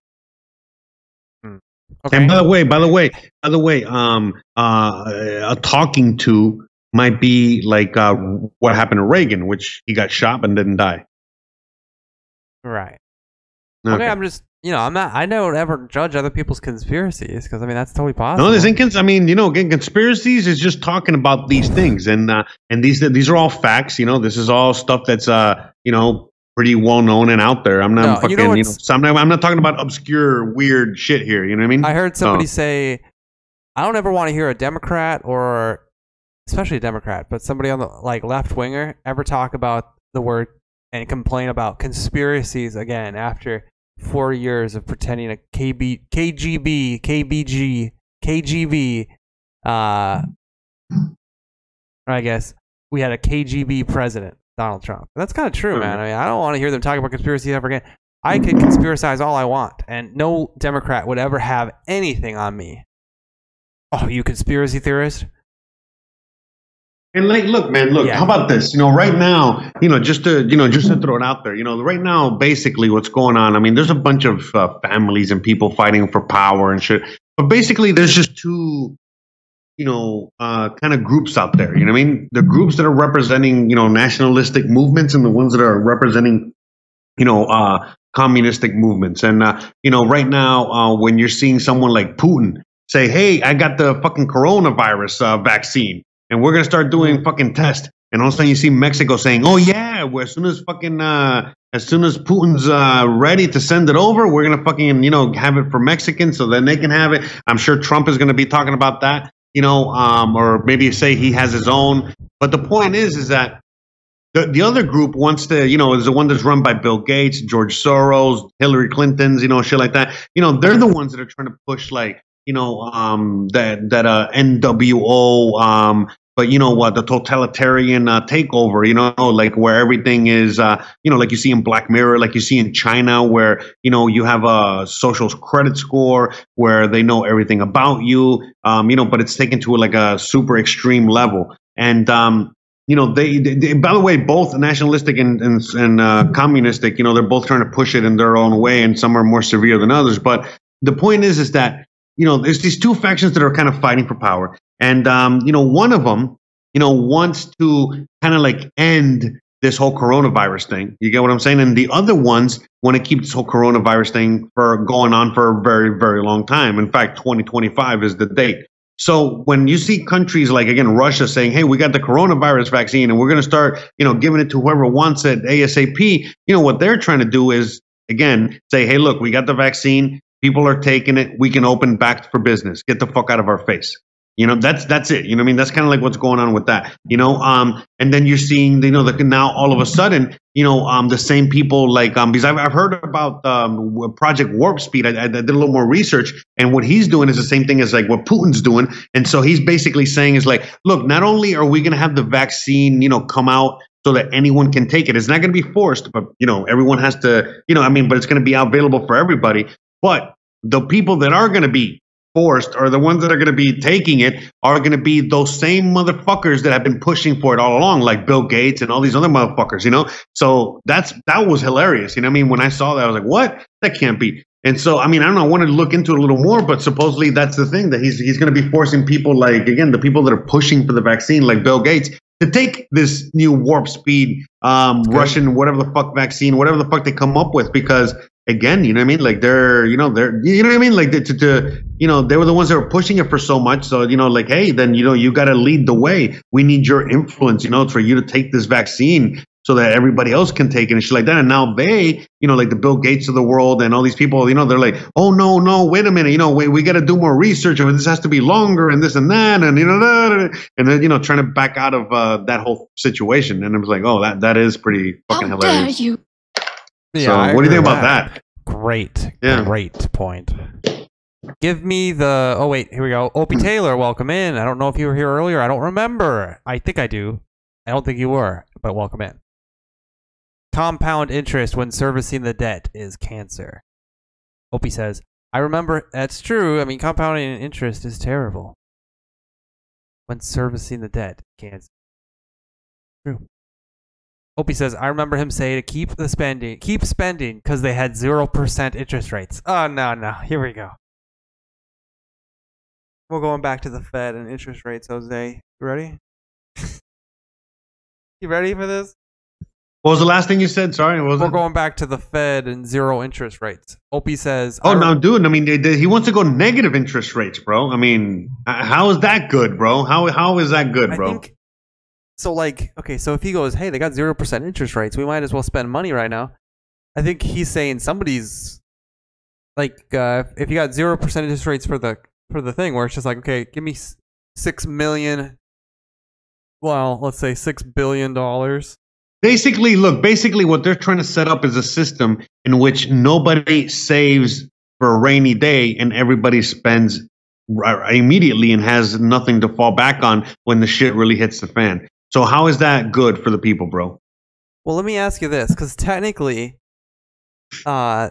Okay. And by the way, a talking to might be like what happened to Reagan, which he got shot and didn't die. Right. Okay. I'm just, you know, I don't ever judge other people's conspiracies because, I mean, that's totally possible. No, there's again, conspiracies is just talking about these things, and these are all facts. You know, this is all stuff that's you know, pretty well known and out there. I'm not I'm not talking about obscure weird shit here. You know what I mean? I heard somebody say, I don't ever want to hear a Democrat, or especially a Democrat, but somebody on the left winger ever talk about the word and complain about conspiracies again after 4 years of pretending a KGB. I guess we had a KGB president, Donald Trump. And that's kind of true, man. I mean, I don't want to hear them talk about conspiracy ever again. I could conspiracize all I want, and no Democrat would ever have anything on me. Oh, you conspiracy theorist? And like, look, man, look, how about this? You know, right now, you know, just to throw it out there, you know, right now, basically what's going on, I mean, there's a bunch of families and people fighting for power and shit. But basically, there's just two, you know, kind of groups out there. You know what I mean? The groups that are representing, you know, nationalistic movements, and the ones that are representing, you know, communistic movements. And, you know, right now, when you're seeing someone like Putin say, hey, I got the fucking coronavirus vaccine, and we're going to start doing fucking tests. And all of a sudden you see Mexico saying, oh, yeah, well, as soon as Putin's ready to send it over, we're going to fucking, you know, have it for Mexicans so then they can have it. I'm sure Trump is going to be talking about that, you know, or maybe say he has his own. But the point is that the other group wants to, you know, is the one that's run by Bill Gates, George Soros, Hillary Clinton's, you know, shit like that. You know, they're the ones that are trying to push, like, you know, NWO, but you know what, the totalitarian takeover, you know, like where everything is, you know, like you see in Black Mirror, like you see in China, where, you know, you have a social credit score where they know everything about you, you know, but it's taken to like a super extreme level. And, you know, they by the way, both nationalistic and communistic, you know, they're both trying to push it in their own way, and some are more severe than others. But the point is that, you know, there's these two factions that are kind of fighting for power. And, you know, one of them, you know, wants to kind of like end this whole coronavirus thing. You get what I'm saying? And the other ones want to keep this whole coronavirus thing for going on for a very, very long time. In fact, 2025 is the date. So when you see countries like, again, Russia saying, hey, we got the coronavirus vaccine and we're going to start, you know, giving it to whoever wants it ASAP. You know, what they're trying to do is, again, say, hey, look, we got the vaccine. People are taking it. We can open back for business. Get the fuck out of our face. You know, that's it. You know what I mean? That's kind of like what's going on with that, you know? And then you're seeing, you know, now all of a sudden, you know, the same people like, because I've heard about Project Warp Speed. I did a little more research, and what he's doing is the same thing as like what Putin's doing. And so he's basically saying is like, look, not only are we going to have the vaccine, you know, come out so that anyone can take it, it's not going to be forced, but, you know, everyone has to, you know, I mean, but it's going to be available for everybody. But the people that are going to be forced, or the ones that are going to be taking it, are going to be those same motherfuckers that have been pushing for it all along, like Bill Gates and all these other motherfuckers, you know? So that was hilarious. You know what I mean? When I saw that, I was like, what? That can't be. And so, I mean, I don't know, I wanted to look into it a little more, but supposedly that's the thing, that he's going to be forcing people like, again, the people that are pushing for the vaccine, like Bill Gates, to take this new warp speed, Russian, whatever the fuck vaccine, whatever the fuck they come up with, because again, you know what I mean? Like they were the ones that were pushing it for so much. So, you know, like, hey, then, you know, you got to lead the way. We need your influence, you know, for you to take this vaccine so that everybody else can take it and shit like that. And now they, you know, like the Bill Gates of the world and all these people, you know, they're like, oh, no, wait a minute. You know, we got to do more research. And this has to be longer and this and that. And, you know, and then, you know, trying to back out of that whole situation. And I was like, oh, that is pretty fucking hilarious. Dare you. Yeah, so what do you think about that? Great. Yeah. Great point. Give me the... Oh, wait. Here we go. Opie Taylor, welcome in. I don't know if you were here earlier. I don't remember. I think I do. I don't think you were, but welcome in. Compound interest when servicing the debt is cancer. Opie says, I remember... That's true. I mean, compounding interest is terrible. When servicing the debt, cancer. True. Opie says, I remember him say to keep spending because they had 0% interest rates. Oh, no. Here we go. We're going back to the Fed and interest rates, Jose. You ready? You ready for this? What was the last thing you said? Sorry. What was We're going back to the Fed and zero interest rates. Opie says... Oh, no, dude. I mean, he wants to go negative interest rates, bro. I mean, how is that good, bro? How is that good, bro? So, like, okay, so if he goes, hey, they got 0% interest rates, we might as well spend money right now. I think he's saying somebody's, like, if you got 0% interest rates for the thing where it's just like, okay, give me $6 million, well, let's say $6 billion. Basically, look, what they're trying to set up is a system in which nobody saves for a rainy day and everybody spends immediately and has nothing to fall back on when the shit really hits the fan. So how is that good for the people, bro? Well, let me ask you this, because technically, so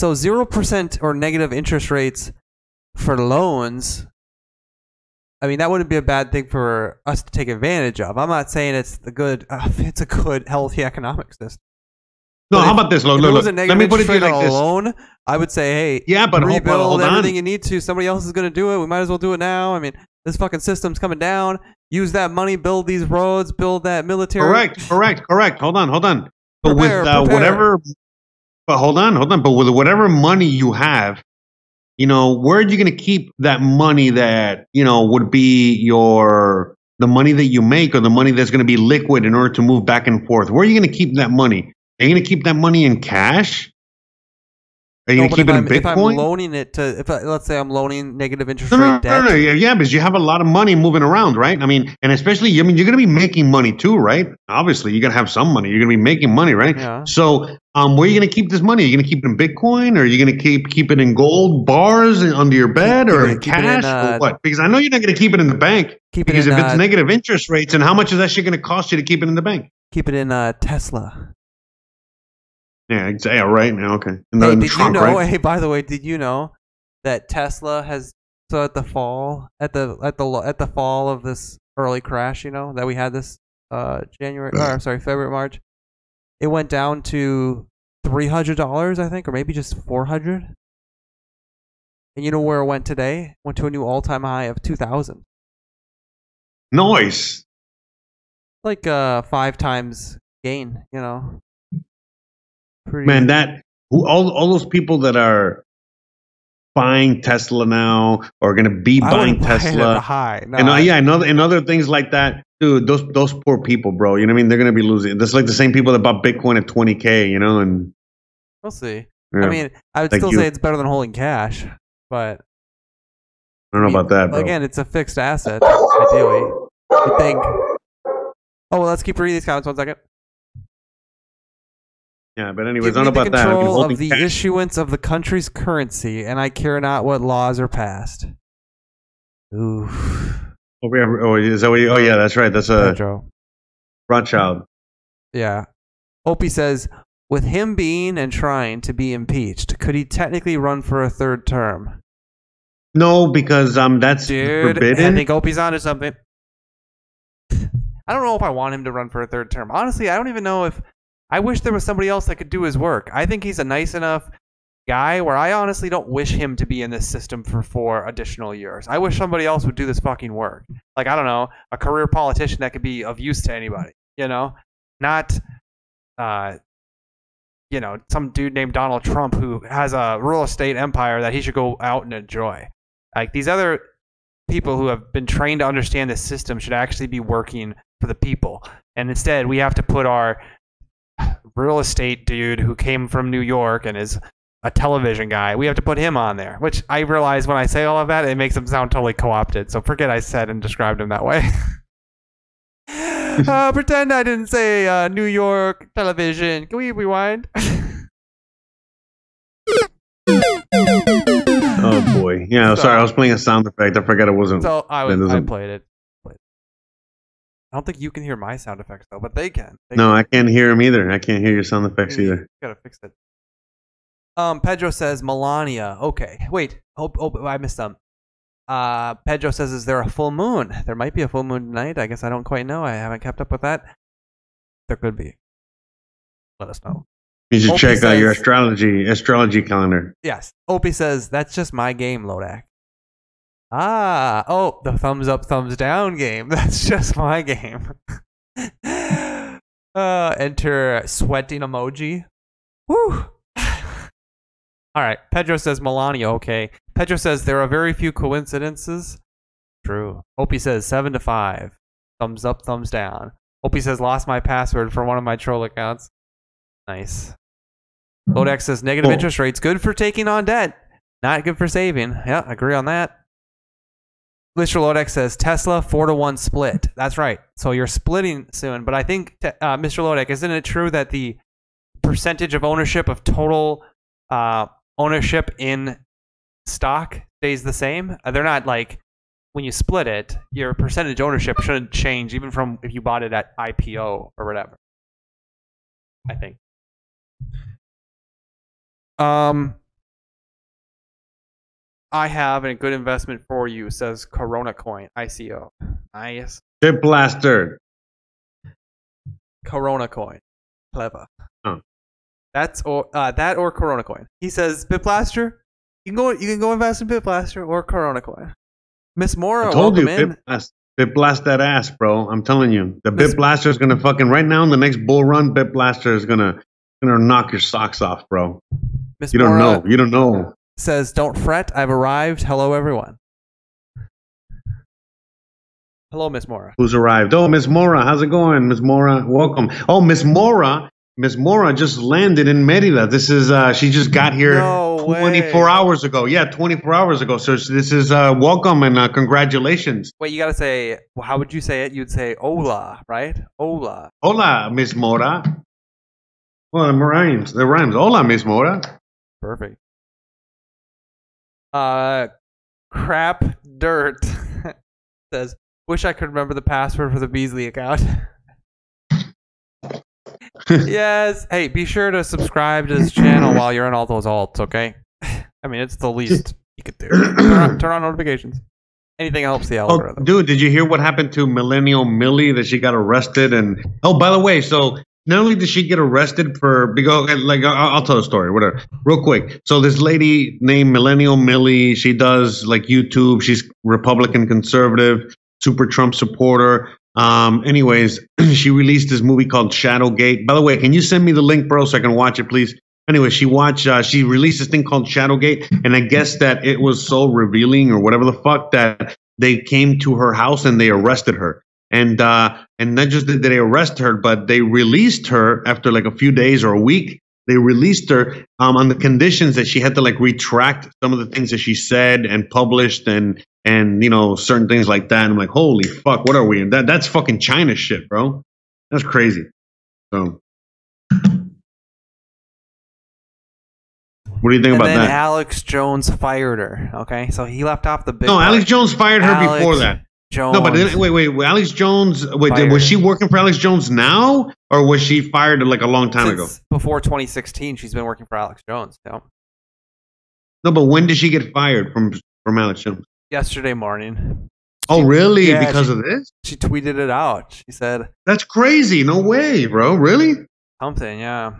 0% or negative interest rates for loans, I mean, that wouldn't be a bad thing for us to take advantage of. I'm not saying it's the good, it's a good, healthy economic system. No, but how about this? Look, let me put it to you like this. Loan, I would say, hey, yeah, but rebuild everything you need to. Somebody else is going to do it. We might as well do it now. I mean, this fucking system's coming down. Use that money, build these roads, build that military. Correct. Hold on. But prepare, with whatever, but hold on. But with whatever money you have, you know, where are you going to keep that money that, you know, would be the money that you make, or the money that's going to be liquid in order to move back and forth? Where are you going to keep that money? Are you going to keep that money in cash? Are you going to keep it in Bitcoin? If I'm loaning it to, let's say I'm loaning negative interest rate debt. No. Yeah, because you have a lot of money moving around, right? I mean, and especially, I mean, you're going to be making money too, right? Obviously, you're going to have some money. You're going to be making money, right? Yeah. So where are you going to keep this money? Are you going to keep it in Bitcoin? Or are you going to keep it in gold bars under your bed, or in cash, or what? Because I know you're not going to keep it in the bank. Because if it's negative interest rates, and how much is that shit going to cost you to keep it in the bank? Keep it in Tesla. Yeah, exactly. Right now, okay. And hey, Hey, by the way, did you know that Tesla has at the fall of this early crash, you know, that we had this February, March, it went down to $300, I think, or maybe just $400. And you know where it went today? Went to a new all-time high of 2,000. Nice. Like 5 times gain, you know. Pretty man, that all those people that are buying Tesla now or going to be buying Tesla high, no, and yeah, and other things like that, dude. Those poor people, bro. You know what I mean? They're going to be losing. That's like the same people that bought Bitcoin at 20K, you know. And we'll see. You know, I mean, I would still say it's better than holding cash, but I don't know about that. Bro. Again, it's a fixed asset. Ideally, you think. Oh, well, let's keep reading these comments. 1 second. Yeah, but anyways, I don't know about that. Control of the issuance of the country's currency, and I care not what laws are passed. Ooh. Oh, is that what you, oh, yeah, that's right. That's a Rothschild. Yeah. Opie says, with him being and trying to be impeached, could he technically run for a 3rd term? No, because that's forbidden. I think Opie's onto something. I don't know if I want him to run for a 3rd term. Honestly, I don't even know if... I wish there was somebody else that could do his work. I think he's a nice enough guy where I honestly don't wish him to be in this system for 4 additional years. I wish somebody else would do this fucking work. Like, I don't know, a career politician that could be of use to anybody, you know? Not, you know, some dude named Donald Trump who has a real estate empire that he should go out and enjoy. Like, these other people who have been trained to understand this system should actually be working for the people. And instead, we have to put our... real estate dude who came from New York and is a television guy. We have to put him on there, which I realize when I say all of that, it makes him sound totally co-opted. So forget I said and described him that way. Pretend I didn't say New York television. Can we rewind? Oh boy. Yeah, sorry. I was playing a sound effect. I forgot it wasn't. So I played it. I don't think you can hear my sound effects, though, but they can. I can't hear them either. I can't hear your sound effects either. You gotta fix it. Pedro says, Melania. Okay. Wait. Oh, I missed them. Pedro says, is there a full moon? There might be a full moon tonight. I guess I don't quite know. I haven't kept up with that. There could be. Let us know. You should check out your astrology calendar. Yes. Opie says, that's just my game, Lodak. Ah, oh, the thumbs up, thumbs down game. That's just my game. Enter sweating emoji. Woo! All right, Pedro says Melania, okay. Pedro says there are very few coincidences. True. Opie says 7 to 5. Thumbs up, thumbs down. Opie says lost my password for one of my troll accounts. Nice. Lodex says negative interest rates. Good for taking on debt. Not good for saving. Yeah, agree on that. Mr. Lodex says Tesla 4-to-1 split. That's right. So you're splitting soon. But I think, Mr. Lodex, isn't it true that the percentage of ownership of total ownership in stock stays the same? They're not like when you split it, your percentage ownership shouldn't change even from if you bought it at IPO or whatever. I think. I have a good investment for you, says Corona Coin, ICO. Nice. Chip blaster. Corona Coin. Clever. Oh. That's or Corona Coin. He says Bitblaster. You can go invest in Bitblaster or Corona Coin. Miss Mora, I told welcome you, in. Bitblast that ass, bro. I'm telling you. The Bitblaster is gonna fucking right now in the next bull run, Bitblaster is gonna knock your socks off, bro. Miss you Mora, don't know. You don't know. Says, don't fret, I've arrived. Hello, everyone. Hello, Miss Mora. Who's arrived? Oh, Miss Mora, how's it going? Miss Mora, welcome. Oh, Miss Mora just landed in Merida. This is, she just got here 24 hours ago. Yeah, 24 hours ago. So this is welcome and congratulations. Wait, you got to say, how would you say it? You'd say hola, right? Hola. Hola, Miss Mora. Well, it rhymes. It rhymes. Hola, Miss Mora. Perfect. Crap dirt says, wish I could remember the password for the Beasley account. Yes. Hey, be sure to subscribe to this channel while you're in all those alts, okay? I mean, it's the least you could do. Turn on notifications. Anything helps the algorithm. Oh, dude, did you hear what happened to Millennial Millie that she got arrested? And oh, by the way, so Not only did she get arrested for, like, I'll tell a story, whatever, real quick. So this lady named Millennial Millie, she does like YouTube. She's Republican conservative, super Trump supporter. Anyways, she released this movie called Shadowgate. By the way, can you send me the link, bro, so I can watch it, please? Anyway, she released this thing called Shadowgate, and I guess that it was so revealing or whatever the fuck that they came to her house and they arrested her. And not just did they arrest her, but they released her after like a few days or a week. They released her on the conditions that she had to like retract some of the things that she said and published and you know, certain things like that. And I'm like, holy fuck, what are we in? That's fucking China shit, bro. That's crazy. So what do you think about that? Alex Jones fired her. Okay, so he left off the big. No, Alex Jones fired her before that. Jones. No, but wait. Alex Jones. Wait, was she working for Alex Jones now, or was she fired like a long time ago? Before 2016, she's been working for Alex Jones. No. No, but when did she get fired from Alex Jones? Yesterday morning. Oh, really? Yeah, because of this? She tweeted it out. She said, "That's crazy. No way, bro. Really?" Something, yeah.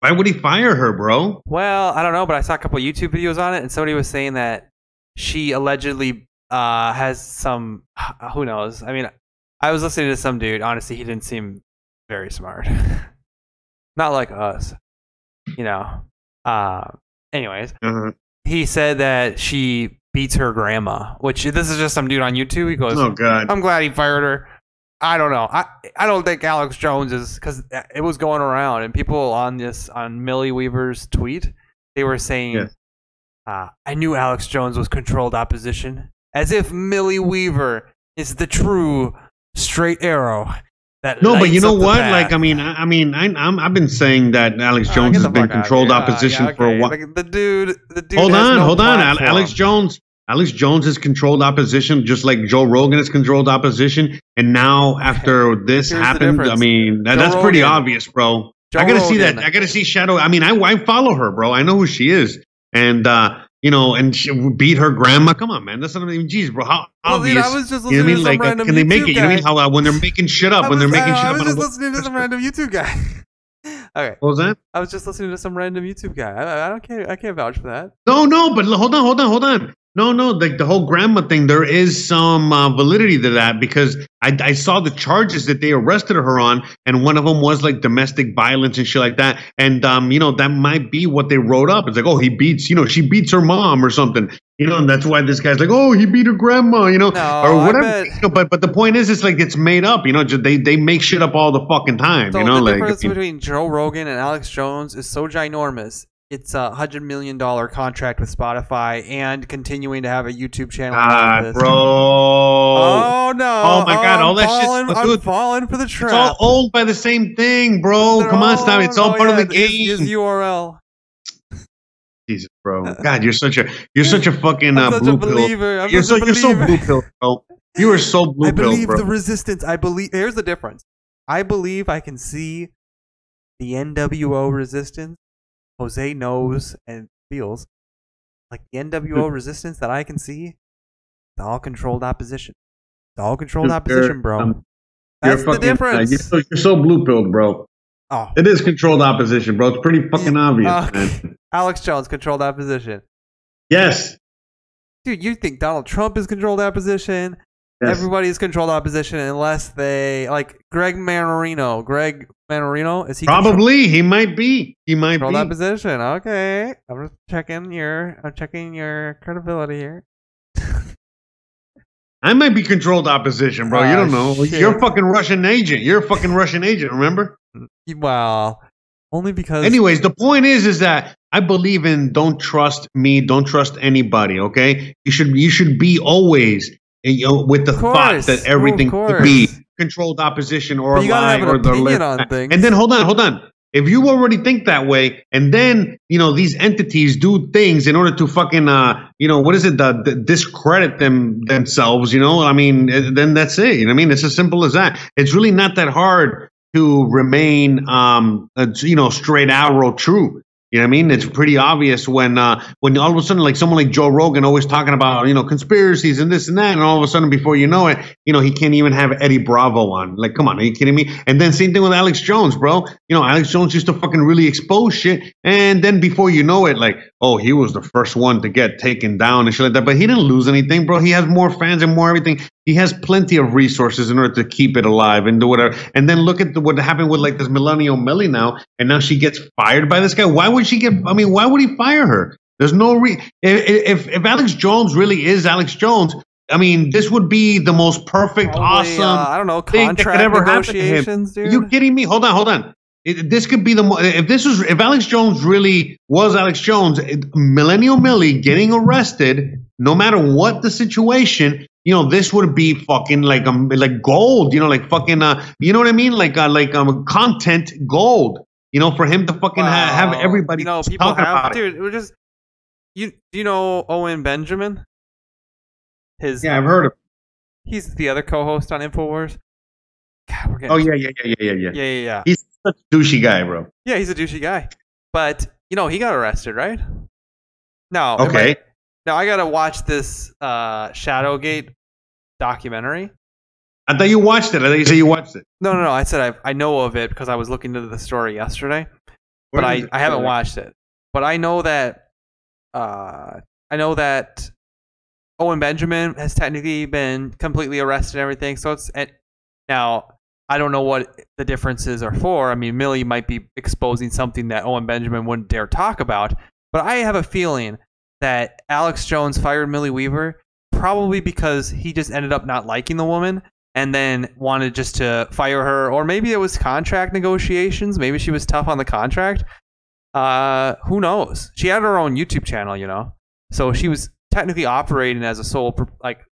Why would he fire her, bro? Well, I don't know, but I saw a couple of YouTube videos on it, and somebody was saying that she allegedly. Has some, who knows? I mean, I was listening to some dude. Honestly, he didn't seem very smart. Not like us, you know. Anyways, he said that she beats her grandma, which this is just some dude on YouTube. He goes, "Oh God, I'm glad he fired her." I don't know. I don't think Alex Jones is, because it was going around and people on Millie Weaver's tweet, they were saying, yes. "I knew Alex Jones was controlled opposition." As if Millie Weaver is the true straight arrow. That no, but you know what? Path. Like, I've been saying that Alex Jones has been controlled opposition for a while. Like the dude. Hold on. Alex Jones is controlled opposition, just like Joe Rogan is controlled opposition. And now after this happened, I mean, that's pretty obvious, bro. I gotta see Shadow. I mean, I follow her, bro. I know who she is, and. You know, and she beat her grandma. Come on, man. That's not even, geez, bro. How obvious. I was just listening to some random can they make YouTube it? Guy. You know what I mean? How when they're making shit up, listening to some random YouTube guy. All right. What was that? I was just listening to some random YouTube guy. I don't care. I can't vouch for that. No. But hold on. No. Like the whole grandma thing. There is some validity to that because I saw the charges that they arrested her on, and one of them was like domestic violence and shit like that. And you know, that might be what they wrote up. It's like, oh, she beats her mom or something. You know, and that's why this guy's like, oh, he beat her grandma. You know, or whatever. You know, but the point is, it's like it's made up. You know, they make shit up all the fucking time. So you know, the difference between Joe Rogan and Alex Jones is so ginormous. It's a $100 million contract with Spotify and continuing to have a YouTube channel. Ah, bro! Oh no! Oh my God! All that shit. I'm falling for the trap. It's all old by the same thing, bro. Come on, stop! It's all part of the game. His URL. Jesus, bro! God, you're such a fucking blue pill. You're so blue pill, bro. You are so blue pill, bro. I believe the resistance. I believe. Here's the difference. I believe I can see the NWO resistance. Jose knows and feels like the NWO resistance that I can see. It's all controlled opposition. It's all controlled opposition, bro. That's the difference. You're so blue-pilled, bro. Oh. It is controlled opposition, bro. It's pretty fucking obvious, man. Alex Jones, controlled opposition. Yes. Dude, you think Donald Trump is controlled opposition? Yes. Everybody's controlled opposition unless they like Greg Manorino. Greg Manorino, is he probably? He might be controlled opposition. Okay, I'm checking your credibility here. I might be controlled opposition, bro. You don't know. Shit. You're a fucking Russian agent. Remember? Well, only because. Anyways, the point is that. I believe in don't trust me, don't trust anybody. Okay, you should be always. And, you know, with the thought that everything could be controlled opposition or a lie or the lip. And then hold on. If you already think that way, and then you know these entities do things in order to fucking you know what is it? Discredit themselves. You know, I mean, then that's it. You know, I mean, it's as simple as that. It's really not that hard to remain you know straight arrow true. You know what I mean? It's pretty obvious when all of a sudden, like someone like Joe Rogan always talking about, you know, conspiracies and this and that, and all of a sudden, before you know it, you know, he can't even have Eddie Bravo on. Like, come on, are you kidding me? And then same thing with Alex Jones, bro. You know, Alex Jones used to fucking really expose shit, and then before you know it, like, oh, he was the first one to get taken down and shit like that. But he didn't lose anything, bro. He has more fans and more everything. He has plenty of resources in order to keep it alive and do whatever. And then look at what happened with like this Millennial Millie now, and now she gets fired by this guy. Why would she get? I mean, why would he fire her? There's no if Alex Jones really is Alex Jones, I mean, this would be the most perfect, awesome. I don't know, contract negotiations, dude. Are you kidding me? Hold on. This could be the if Alex Jones really was Alex Jones, Millennial Millie getting arrested, no matter what the situation. You know, this would be fucking like gold, you know, like fucking, you know what I mean? Like content gold, you know, for him to fucking have everybody. You know, people talk about it. We're just, you know, Owen Benjamin, yeah, I've heard of him. He's the other co-host on InfoWars. God, we're getting. Oh yeah. He's such a douchey guy, bro. Yeah, he's a douchey guy, but you know, he got arrested, right? No. Okay. Now I gotta watch this Shadowgate documentary. I thought you watched it. I thought you said you watched it. No. I said I know of it because I was looking into the story yesterday, but I haven't watched it. But I know that Owen Benjamin has technically been completely arrested and everything. So it's now I don't know what the differences are for. I mean, Millie might be exposing something that Owen Benjamin wouldn't dare talk about, but I have a feeling that Alex Jones fired Millie Weaver probably because he just ended up not liking the woman and then wanted just to fire her. Or maybe it was contract negotiations. Maybe she was tough on the contract. Who knows? She had her own YouTube channel, you know. So she was technically operating as a sole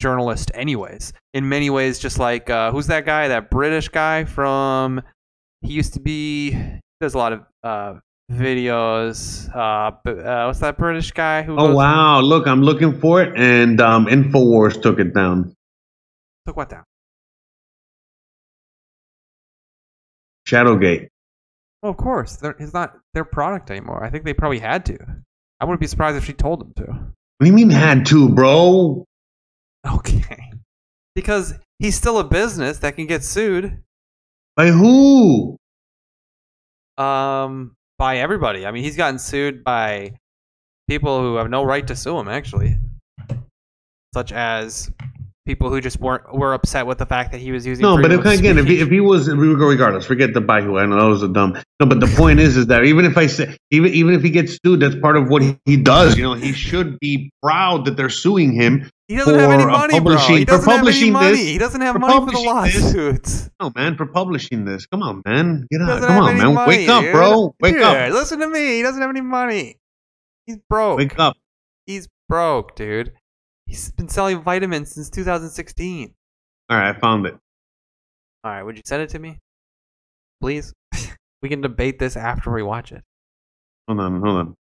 journalist anyways. In many ways, just like, who's that guy? That British guy from... He used to be... There's a lot of... videos. What's that British guy who? Oh wow! Look, I'm looking for it, and InfoWars took it down. Took what down? Shadowgate. Well, of course, it's not their product anymore. I think they probably had to. I wouldn't be surprised if she told them to. What do you mean had to, bro? Okay, because he's still a business that can get sued. By who? By everybody. I mean, he's gotten sued by people who have no right to sue him, actually, such as people who just were upset with the fact that he was using. No, but again, if he was, regardless, forget the by who. I know that was a dumb. No, but the point is that even if he gets sued, that's part of what he does. You know, he should be proud that they're suing him. He doesn't have any money, bro. He doesn't have any money. He doesn't have money for the lawsuits. No, man, for publishing this. Come on, man. Get out. Come on, man. Wake up, bro. Wake up. Listen to me. He doesn't have any money. He's broke. Wake up. He's broke, dude. He's been selling vitamins since 2016. All right, I found it. All right, would you send it to me? Please? We can debate this after we watch it. Hold on.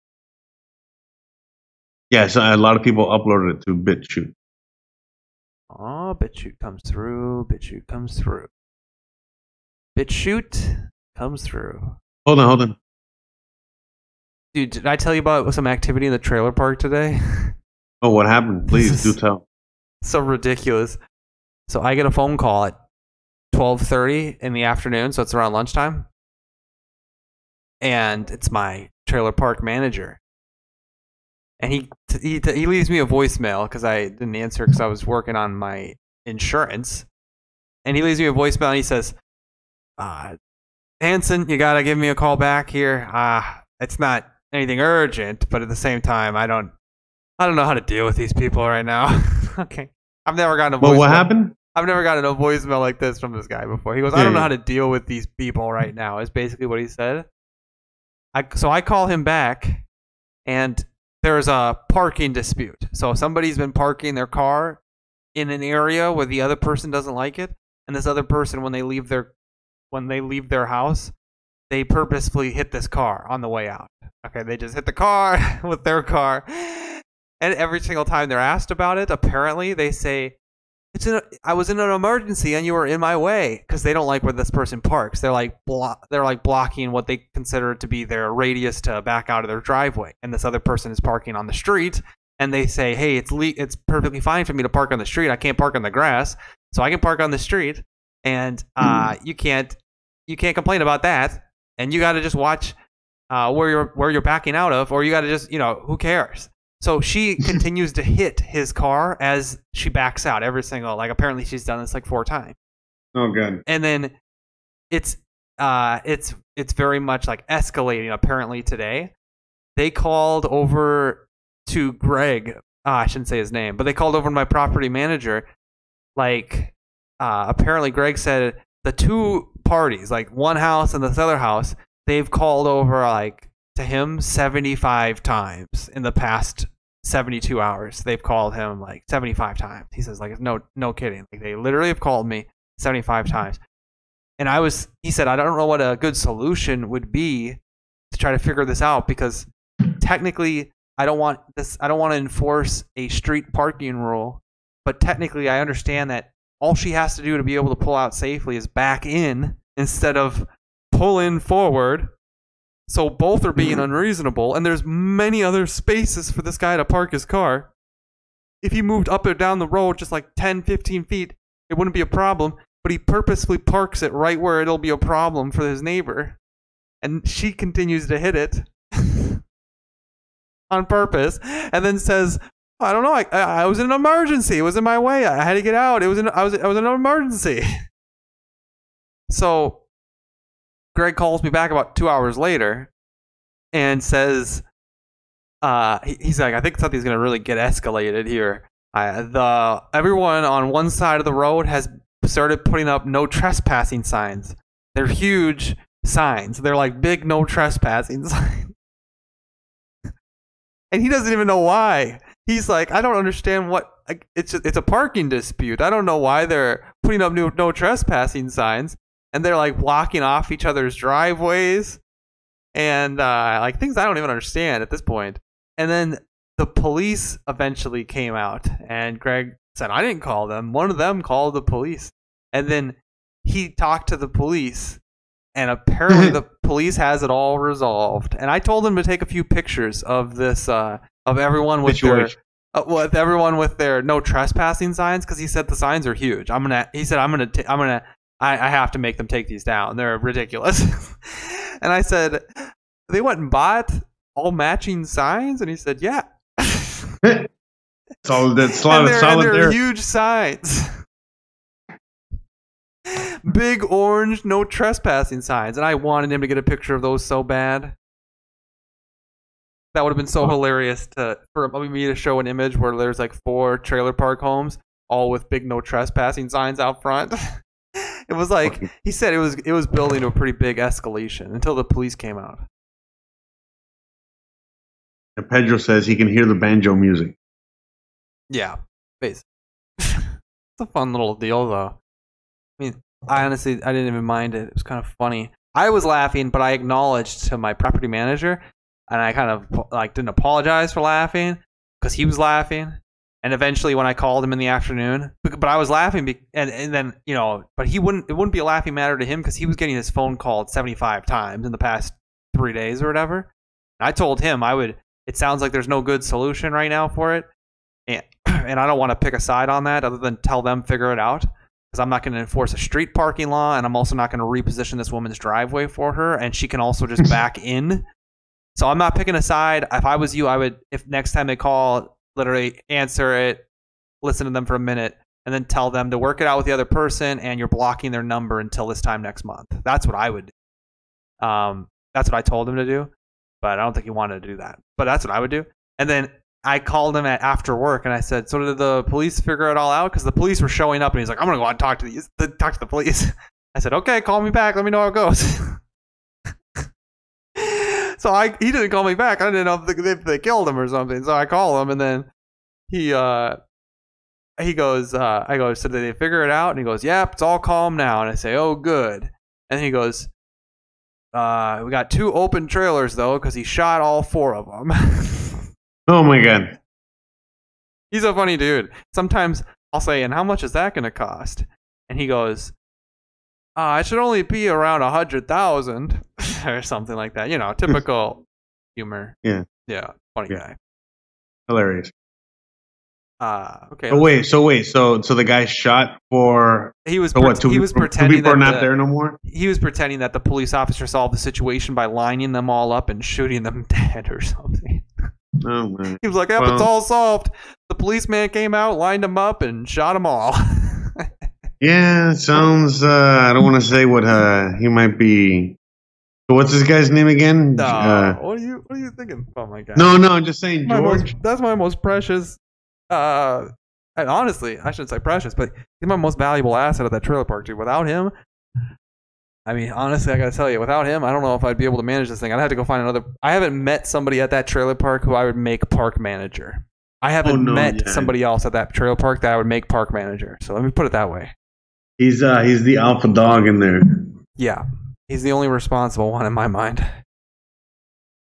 Yeah, so a lot of people uploaded it to BitChute. Oh, BitChute comes through. Hold on. Dude, did I tell you about some activity in the trailer park today? Oh, what happened? Please do tell. So ridiculous. So I get a phone call at 12:30 in the afternoon, so it's around lunchtime. And it's my trailer park manager. And he leaves me a voicemail because I didn't answer because I was working on my insurance. And he leaves me a voicemail and he says, Hanson, you got to give me a call back here. It's not anything urgent, but at the same time, I don't know how to deal with these people right now. Okay. I've never gotten a voicemail. Well, what happened? I've never gotten a voicemail like this from this guy before. He goes, I don't know how to deal with these people right now is basically what he said. So I call him back and... There's a parking dispute. So somebody's been parking their car in an area where the other person doesn't like it, and this other person, when they leave their house, they purposefully hit this car on the way out. Okay, they just hit the car with their car, and every single time they're asked about it, apparently they say, I was in an emergency and you were in my way, because they don't like where this person parks. They're like blocking what they consider to be their radius to back out of their driveway, and this other person is parking on the street. And they say, hey, it's perfectly fine for me to park on the street. I can't park on the grass, so I can park on the street. And you can't complain about that. And you got to just watch where you're backing out of, or you got to just, who cares? So she continues to hit his car as she backs out every single, apparently she's done this 4 times. Oh, good. And then it's very much escalating. Apparently today they called over to Greg. I shouldn't say his name, but they called over to my property manager. Apparently Greg said the two parties, one house and this other house, they've called over to him 75 times in the past 72 hours. They've called him 75 times. He says no kidding. They literally have called me 75 times. And he said, I don't know what a good solution would be to try to figure this out, because technically I don't want to enforce a street parking rule, but technically I understand that all she has to do to be able to pull out safely is back in instead of pull in forward. So both are being unreasonable, and there's many other spaces for this guy to park his car. If he moved up or down the road just 10, 15 feet, it wouldn't be a problem, but he purposely parks it right where it'll be a problem for his neighbor. And she continues to hit it on purpose, and then says, I don't know, I was in an emergency. It was in my way. I had to get out. I was in an emergency. So Greg calls me back about 2 hours later and says, he's like, I think something's going to really get escalated here. Everyone on one side of the road has started putting up no trespassing signs. They're huge signs. They're big no trespassing signs. And he doesn't even know why. He's like, I don't understand what, it's a parking dispute. I don't know why they're putting up new no trespassing signs. And they're blocking off each other's driveways and things I don't even understand at this point. And then the police eventually came out, and Greg said, I didn't call them. One of them called the police. And then he talked to the police, and apparently the police has it all resolved. And I told them to take a few pictures of this, of everyone with their no trespassing signs, because he said the signs are huge. I have to make them take these down. They're ridiculous. And I said, they went and bought all matching signs? And he said, yeah. So that's a lot of solid there. They're huge signs. Big orange, no trespassing signs. And I wanted him to get a picture of those so bad. That would have been so hilarious for me to show an image where there's 4 trailer park homes, all with big no trespassing signs out front. It was he said it was building to a pretty big escalation until the police came out. And Pedro says he can hear the banjo music. Yeah, basically. It's a fun little deal, though. I mean, I didn't even mind it. It was kind of funny. I was laughing, but I acknowledged to my property manager, and I kind of didn't apologize for laughing because he was laughing. And eventually, when I called him in the afternoon, but I was laughing, and then but it wouldn't be a laughing matter to him because he was getting his phone called 75 times in the past 3 days or whatever. And I told him it sounds like there's no good solution right now for it, and I don't want to pick a side on that other than tell them figure it out, because I'm not going to enforce a street parking law, and I'm also not going to reposition this woman's driveway for her, and she can also just back in. So I'm not picking a side. If I was you, I would, if next time they call, literally answer it, listen to them for a minute, and then tell them to work it out with the other person, and you're blocking their number until this time next month. That's what I would do. That's what I told him to do, but I don't think he wanted to do that. But that's what I would do. And then I called him after work, and I said, so did the police figure it all out? Because the police were showing up, and he's like, I'm going to go out and talk to the police. I said, okay, call me back. Let me know how it goes. So he didn't call me back. I didn't know if they killed him or something. So I call him, and then he goes, I go, so did they figure it out? And he goes, yep, it's all calm now. And I say, oh, good. And he goes, we got 2 open trailers, though, because he shot all 4 of them. Oh, my God. He's a funny dude. Sometimes I'll say, and how much is that going to cost? And he goes, it should only be around 100,000 or something like that. You know, typical humor. Yeah. Yeah. Funny guy. Hilarious. Okay. So the guy shot for he was pretending that not there no more. He was pretending that the police officer solved the situation by lining them all up and shooting them dead or something. Oh, man. He was like, it's all solved. The policeman came out, lined them up, and shot them all. Yeah, it sounds. I don't want to say what he might be. So what's this guy's name again? What are you thinking? Oh my god. No, I'm just saying George. That's my most precious. And honestly, I shouldn't say precious, but he's my most valuable asset at that trailer park, dude. Without him, I mean, honestly, I gotta tell you, without him, I don't know if I'd be able to manage this thing. I'd have to go find another. I haven't met somebody at that trailer park who I would make park manager. I haven't met somebody else at that trailer park that I would make park manager. So let me put it that way. He's the alpha dog in there. Yeah, he's the only responsible one in my mind.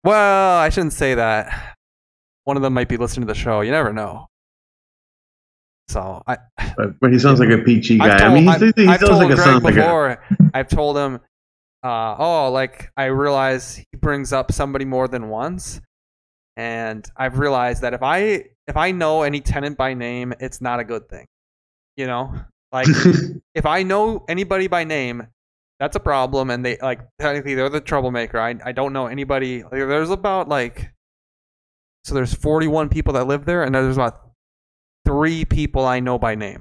Well, I shouldn't say that. One of them might be listening to the show. You never know. So but he sounds like a peachy guy. I've told him, I realize he brings up somebody more than once, and I've realized that if I know any tenant by name, it's not a good thing. You know, like if I know anybody by name, that's a problem, and they technically they're the troublemaker. I don't know anybody. There's 41 people that live there, and there's about 3 people I know by name.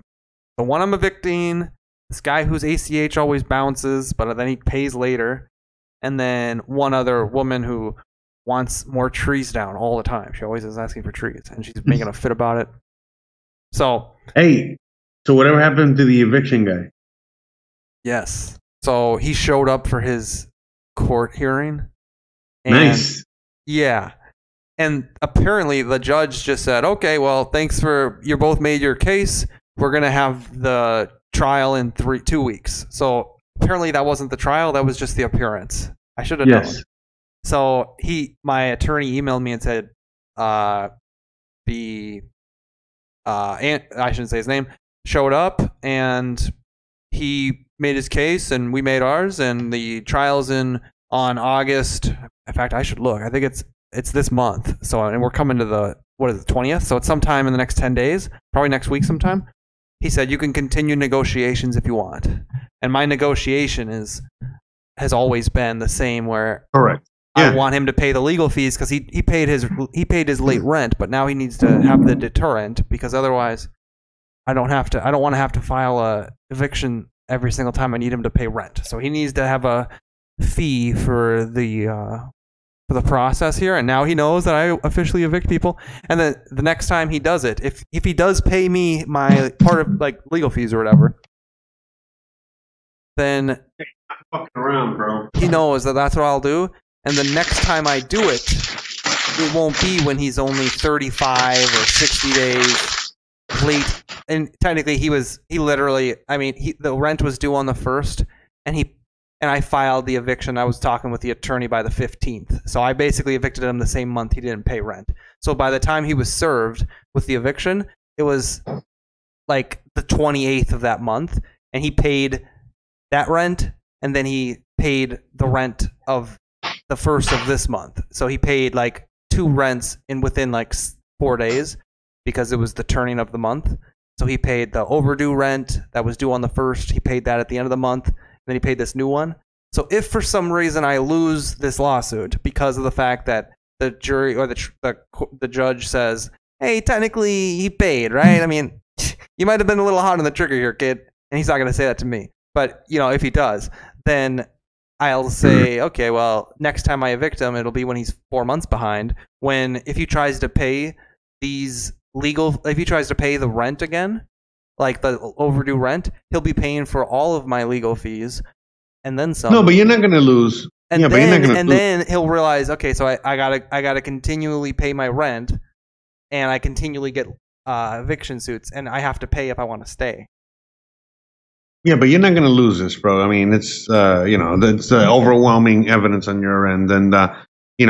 The one I'm evicting, this guy whose ACH always bounces, but then he pays later, and then one other woman who wants more trees down all the time. She always is asking for trees, and she's making a fit about it. So hey, so whatever happened to the eviction guy? Yes. So he showed up for his court hearing. And, nice. Yeah. And apparently the judge just said, okay, well, thanks for, you both made your case. We're going to have the trial in 2 weeks. So apparently that wasn't the trial. That was just the appearance. I should have known. So my attorney emailed me and said, I shouldn't say his name, showed up and he made his case and we made ours. And the trial's on August. In fact, I should look. I think it's this month. So, and we're coming to the 20th. So it's sometime in the next 10 days, probably next week sometime. He said, you can continue negotiations if you want. And my negotiation has always been the same where correct. I want him to pay the legal fees because he paid his late rent, but now he needs to have the deterrent because otherwise I don't want to have to file a eviction every single time I need him to pay rent. So he needs to have a fee for the process here, and now he knows that I officially evict people. And then the next time he does it, if he does pay me my part of legal fees or whatever, then I'm fucking around, bro. He knows that that's what I'll do. And the next time I do it, it won't be when he's only 35 or 60 days late. And technically, the rent was due on the 1st, and I filed the eviction. I was talking with the attorney by the 15th. So I basically evicted him the same month he didn't pay rent. So by the time he was served with the eviction, it was like the 28th of that month. And he paid that rent. And then he paid the rent of the 1st of this month. So he paid 2 rents within 4 days because it was the turning of the month. So he paid the overdue rent that was due on the 1st. He paid that at the end of the month. Then he paid this new one. So if for some reason I lose this lawsuit because of the fact that the jury or the judge says, hey, technically he paid, right? I mean, you might have been a little hot on the trigger here, kid. And he's not going to say that to me. But, you know, if he does, then I'll say, okay, well, next time I evict him, it'll be when he's 4 months behind. When if he tries to pay if he tries to pay the rent again, like the overdue rent, he'll be paying for all of my legal fees and then some. No, but you're not going to lose. And, yeah, then he'll realize, okay, so I gotta continually pay my rent, and I continually get eviction suits, and I have to pay if I want to stay. Yeah, but you're not going to lose this, bro. I mean, it's overwhelming evidence on your end, and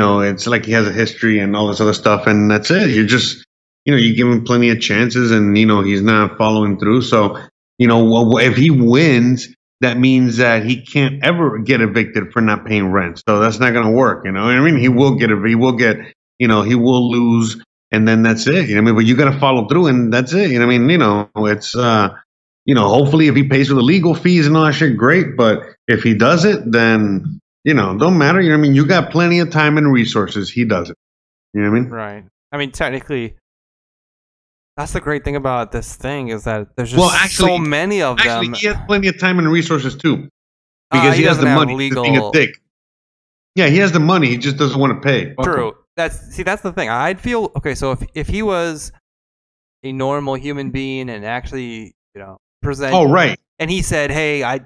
it's like he has a history and all this other stuff, and that's it. You're just you know, you give him plenty of chances and, you know, he's not following through. So, you know, if he wins, that means that he can't ever get evicted for not paying rent. So that's not going to work. You know what I mean? He will get, you know, he will lose, and then that's it. You know what I mean? But you got to follow through, and that's it. You know what I mean? You know, it's, you know, hopefully if he pays for the legal fees and all that shit, great. But if he doesn't, then, you know, don't matter. You know what I mean? You got plenty of time and resources. He doesn't. You know what I mean? Right. I mean, technically, that's the great thing about this thing is that there's just so many of them. Actually, he has plenty of time and resources too, because he has the money. Legal... He's being a dick. Yeah, he has the money. He just doesn't want to pay. True. That's the thing. I'd feel okay. So if he was a normal human being and actually, you know, present. Oh right. And he said, "Hey, I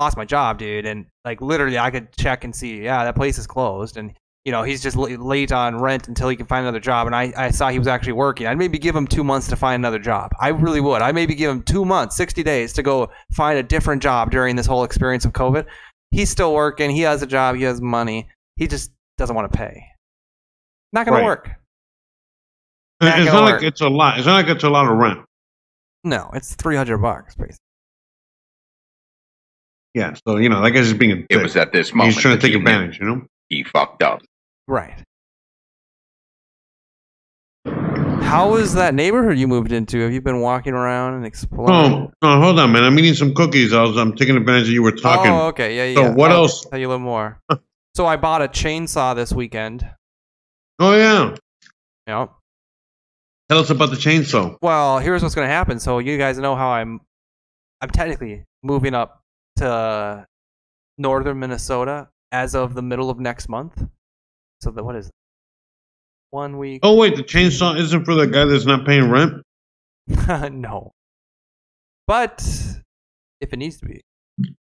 lost my job, dude," and like literally, I could check and see. Yeah, that place is closed, and, you know, he's just late on rent until he can find another job. And I saw he was actually working. I'd maybe give him 2 months to find another job. I really would. I maybe give him 2 months, 60 days to go find a different job during this whole experience of COVID. He's still working. He has a job. He has money. He just doesn't want to pay. Not going to work. It's not like it's a lot. It's not like it's a lot of rent. No, it's $300 basically. Yeah. So, you know, that guy's just being a dick. It was at this moment. He's trying to take advantage, you know? He fucked up. Right. How is that neighborhood you moved into? Have you been walking around and exploring? Oh, hold on, man. I'm eating some cookies. I'm taking advantage of you were talking. Oh, okay. Yeah, yeah. So what else? I'll tell you a little more. So I bought a chainsaw this weekend. Oh, yeah. Yeah. Tell us about the chainsaw. Well, here's what's going to happen. So you guys know how I'm technically moving up to northern Minnesota as of the middle of next month. So what is it? 1 week. Oh wait, the chainsaw isn't for the guy that's not paying rent? No. But if it needs to be.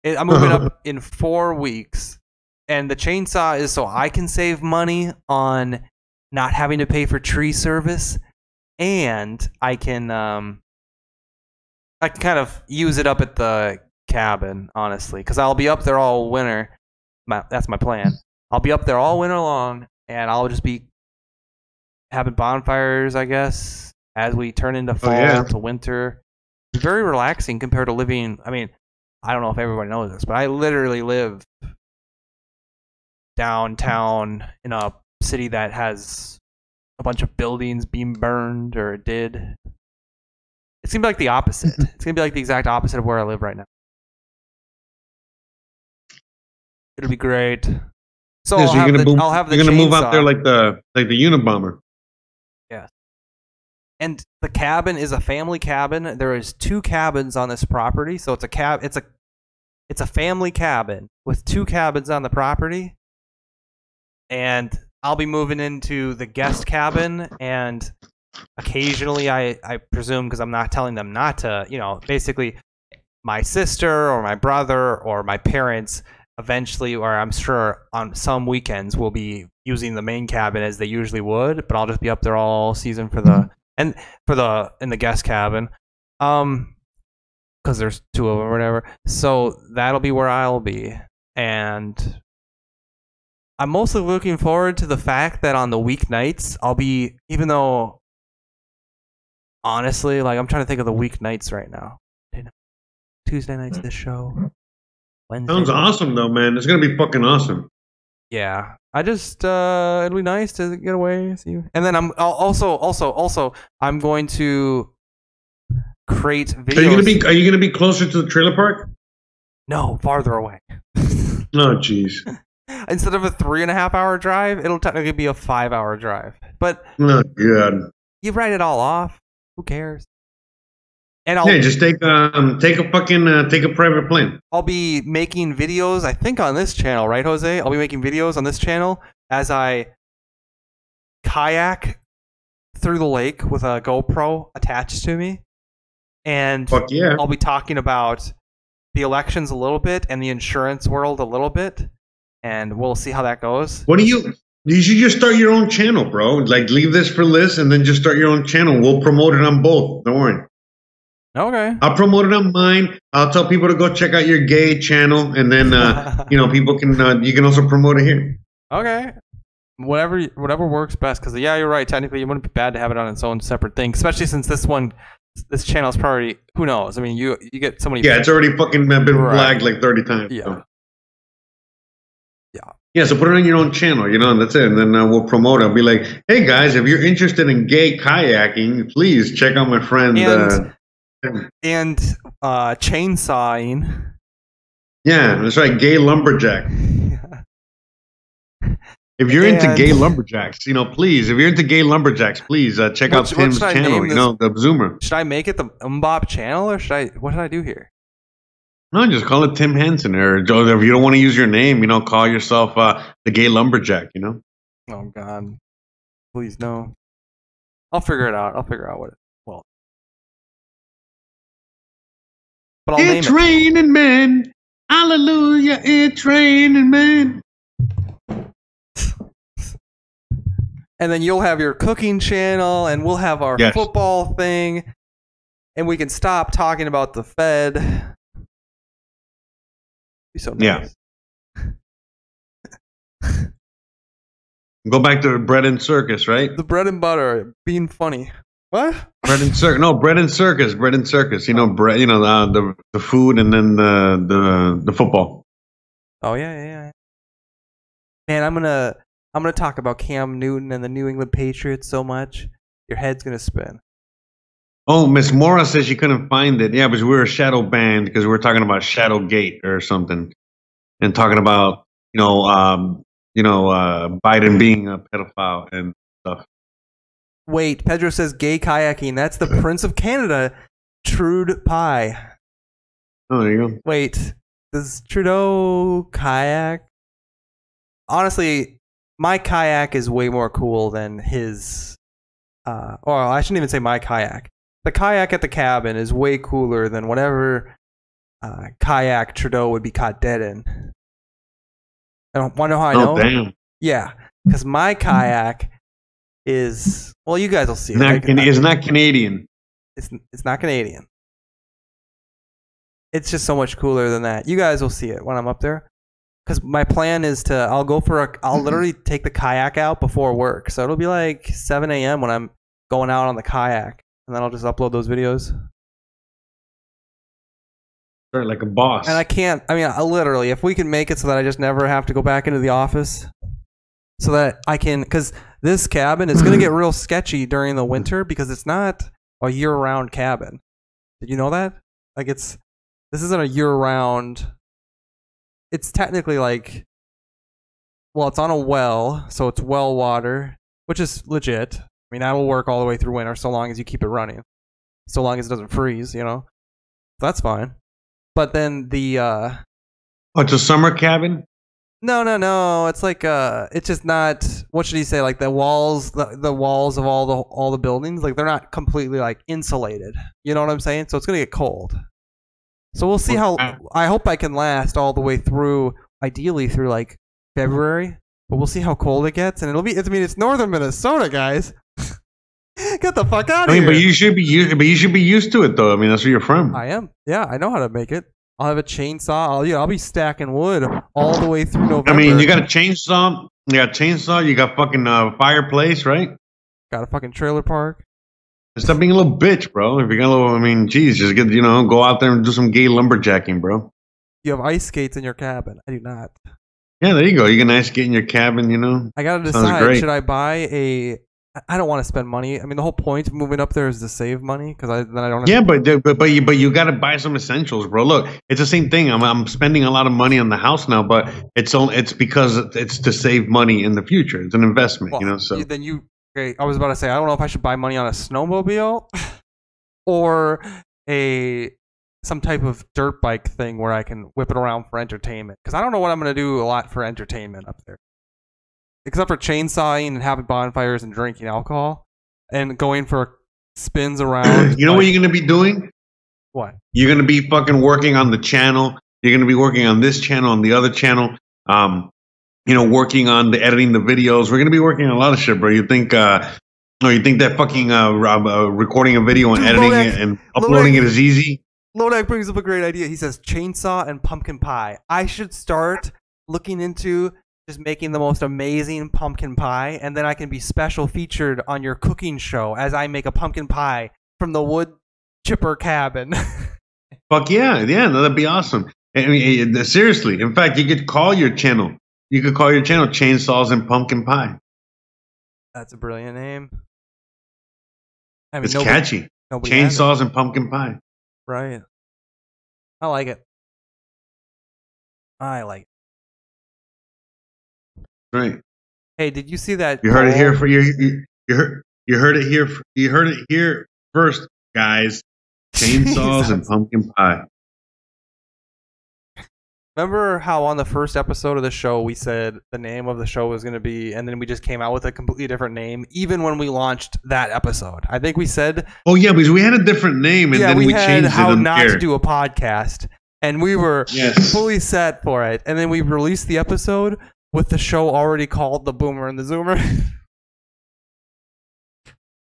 I'm moving up in 4 weeks. And the chainsaw is so I can save money on not having to pay for tree service, and I can kind of use it up at the cabin, honestly, because I'll be up there all winter. That's my plan. I'll be up there all winter long, and I'll just be having bonfires, I guess, as we turn into fall to winter. It's very relaxing compared to living. I mean, I don't know if everybody knows this, but I literally live downtown in a city that has a bunch of buildings being burned, or did. It's going to be like the opposite. It's going to be like the exact opposite of where I live right now. It'll be great. So I'll have the chainsaw. You're gonna move out there like the Unabomber. Yeah. And the cabin is a family cabin. There is 2 cabins on this property, so it's a family cabin with 2 cabins on the property. And I'll be moving into the guest cabin, and occasionally I presume, because I'm not telling them not to, you know, basically my sister or my brother or my parents eventually, or I'm sure on some weekends, we'll be using the main cabin as they usually would, but I'll just be up there all season in the guest cabin, because there's 2 of them or whatever. So that'll be where I'll be, and I'm mostly looking forward to the fact that on the weeknights I'll be, even though honestly, like, I'm trying to think of the weeknights right now. Tuesday nights, this show. Wednesday. Sounds awesome though, man. It's gonna be fucking awesome. Yeah, I just it'll be nice to get away. See you. And then I'm going to create videos. Are you gonna be closer to the trailer park? No, farther away. Oh, jeez. Instead of a 3.5-hour drive, it'll technically be a 5-hour drive. But oh, God. You write it all off. Who cares? And I'll just take a private plane. I'll be making videos, I think, on this channel, right, Jose? I'll be making videos on this channel as I kayak through the lake with a GoPro attached to me. And fuck yeah. I'll be talking about the elections a little bit and the insurance world a little bit. And we'll see how that goes. You should just start your own channel, bro. Like, leave this for Liz and then just start your own channel. We'll promote it on both. Don't worry. Okay. I'll promote it on mine. I'll tell people to go check out your gay channel, and then you know, people can you can also promote it here. Okay. whatever works best. Because yeah, you're right. Technically, it wouldn't be bad to have it on its own separate thing, especially since this channel is probably, who knows? I mean, you get so many. Yeah, it's already fucking been flagged like 30 times. Yeah. So. Yeah, so put it on your own channel, you know, and that's it. And then we'll promote it. I'll be like, hey, guys, if you're interested in gay kayaking, please check out my friend. And chainsawing. Yeah, that's right. Gay lumberjack. Yeah. If you're into gay lumberjacks, you know, please, check out Tim's channel, you know, The Zoomer. Should I make it the Mbop channel, or what should I do here? No, just call it Tim Henson, or if you don't want to use your name, you know, call yourself the Gay Lumberjack, you know? Oh, God. Please, no. I'll figure it out. I'll figure out what it... Well. But I'll name it. It's raining, man. Hallelujah, it's raining, man. And then you'll have your cooking channel, and we'll have our football thing, and we can stop talking about the Fed. So nice. Yeah. Go back to the bread and circus, right? The bread and butter, being funny. What? Bread and circus? No, bread and circus. Bread and circus. You know, bread. You know, the food, and then the football. Oh yeah. Man, I'm gonna talk about Cam Newton and the New England Patriots so much, your head's gonna spin. Oh, Miss Mora says she couldn't find it. Yeah, because we were shadow banned because we were talking about Shadowgate or something, and talking about Biden being a pedophile and stuff. Wait, Pedro says gay kayaking. That's the Prince of Canada, Trude Pie. Oh, there you go. Wait, does Trudeau kayak? Honestly, my kayak is way more cool than his. Or I shouldn't even say my kayak. The kayak at the cabin is way cooler than whatever kayak Trudeau would be caught dead in. I don't want to know how I know. Damn. Yeah, because my kayak is, well, you guys will see. It's not Canadian. It's not Canadian. It's just so much cooler than that. You guys will see it when I'm up there. Because my plan is to, I'll literally take the kayak out before work. So it'll be like 7 a.m. when I'm going out on the kayak. And then I'll just upload those videos. Sure, like a boss. And I literally, if we can make it so that I just never have to go back into the office. So that I can, because this cabin is going to get real sketchy during the winter because it's not a year-round cabin. Did you know that? Like this isn't a year-round. It's technically like, well, it's on a well, so it's well water, which is legit. I mean, that'll work all the way through winter so long as you keep it running. So long as it doesn't freeze, you know? That's fine. But then the... Oh, it's a summer cabin? No. It's like, it's just not... What should he say? Like the walls of all the buildings, like they're not completely like insulated. You know what I'm saying? So it's going to get cold. So we'll see how... I hope I can last all the way through, ideally through like February. But we'll see how cold it gets. And it'll be... it's northern Minnesota, guys. Get the fuck out of here! But you should be used to it, though. I mean, that's where you're from. I am. Yeah, I know how to make it. I'll have a chainsaw. I'll be stacking wood all the way through November. I mean, you got a chainsaw. You got a chainsaw. You got fucking fireplace, right? Got a fucking trailer park. Stop being a little bitch, bro. If you're gonna, geez, just get go out there and do some gay lumberjacking, bro. You have ice skates in your cabin. I do not. Yeah, there you go. You can ice skate in your cabin. You know. I gotta decide. Should I buy a? I don't want to spend money. I mean, the whole point of moving up there is to save money because I don't. Yeah, but you got to buy some essentials, bro. Look, it's the same thing. I'm spending a lot of money on the house now, but it's because it's to save money in the future. It's an investment, well, you know. So then I was about to say I don't know if I should buy money on a snowmobile or some type of dirt bike thing where I can whip it around for entertainment because I don't know what I'm going to do a lot for entertainment up there. Except for chainsawing and having bonfires and drinking alcohol and going for spins around. You know what you're going to be doing? What? You're going to be fucking working on the channel. You're going to be working on this channel, on the other channel. Working on the editing the videos. We're going to be working on a lot of shit, bro. You think that fucking recording a video and editing it and uploading it is easy? Lodak brings up a great idea. He says chainsaw and pumpkin pie. I should start looking into is making the most amazing pumpkin pie, and then I can be special featured on your cooking show as I make a pumpkin pie from the wood chipper cabin. Fuck yeah, yeah, that'd be awesome. I mean, seriously. In fact, you could call your channel. You could call your channel Chainsaws and Pumpkin Pie. That's a brilliant name. I mean, it's catchy. Chainsaws and Pumpkin Pie. Right. I like it. I like it. Right. Hey, did you see that? You heard it here for you heard it here first, guys. Chainsaws and Pumpkin Pie. Remember how on the first episode of the show we said the name of the show was going to be, and then we just came out with a completely different name, even when we launched that episode. I think we said... Oh, yeah, because we had a different name, and then we changed it. How Not to Do a Podcast, and we were fully set for it. And then we released the episode with the show already called The Boomer and The Zoomer.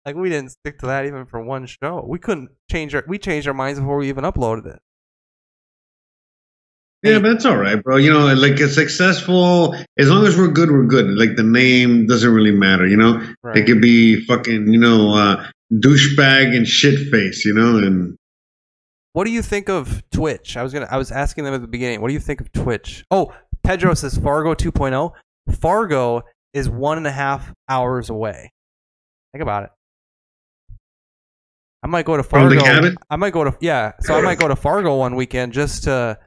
Like, we didn't stick to that even for one show. We couldn't change our... We changed our minds before we even uploaded it. Yeah, but that's all right, bro. You know, like, it's successful. As long as we're good, we're good. Like, the name doesn't really matter, you know? Right. It could be fucking, you know, douchebag and shitface, you know? And what do you think of Twitch? I was asking them at the beginning. What do you think of Twitch? Oh, Pedro says Fargo 2.0. Fargo is 1.5 hours away. Think about it. I might go to Fargo. From the cabin? I might go to, yeah. So I might go to Fargo one weekend just to...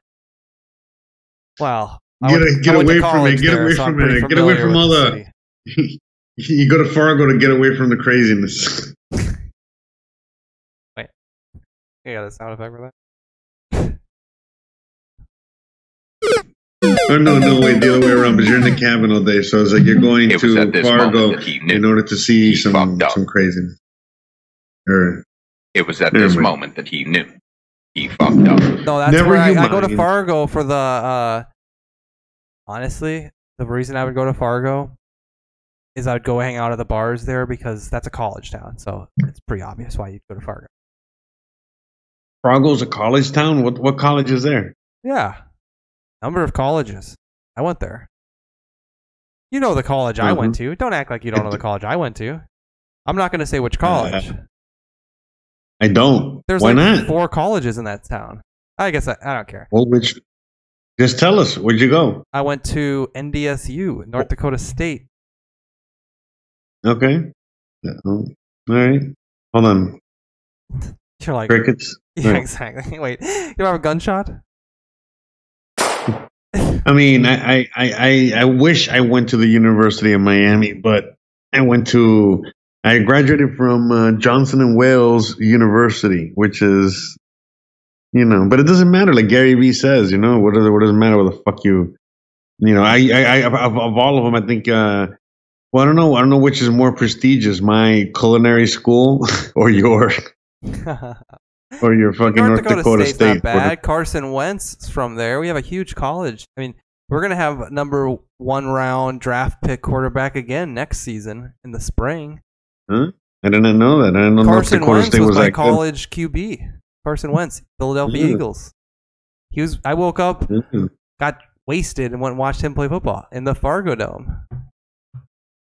Wow. Get away from it. Get away from it. Get away from all the... You go to Fargo to get away from the craziness. Wait. You got a sound effect for that? Oh, no, wait. The other way around, but you're in the cabin all day, so it's like you're going to Fargo in order to see some craziness. It was at this moment that he knew. He fucked up. No, that's where I go to Fargo for the, honestly, the reason I would go to Fargo is I'd go hang out at the bars there because that's a college town. So it's pretty obvious why you'd go to Fargo. Fargo's a college town? What college is there? Yeah. Number of colleges. I went there. You know the college I went to. Don't act like you don't know the college I went to. I'm not going to say which college. I don't. There's Why like not? 4 colleges in that town. I guess I don't care. Well, which? Just tell us. Where'd you go? I went to NDSU, North Dakota State. Okay. All right. Hold on. You're like crickets. Yeah, right. Exactly. Wait. You have a gunshot? I mean, I wish I went to the University of Miami, but I graduated from Johnson and Wales University, which is, you know, but it doesn't matter. Like Gary Vee says, you know, what does it matter where the fuck you know, of all of them, I think, well, I don't know which is more prestigious, my culinary school or your fucking North Dakota State. Not bad. Carson Wentz from there. We have a huge college. I mean, we're going to have number 1 round draft pick quarterback again next season in the spring. Huh? I didn't know that. I didn't know North Dakota State was like college QB. Carson Wentz, Philadelphia Eagles. He was. I woke up, got wasted, and went and watched him play football in the Fargo Dome.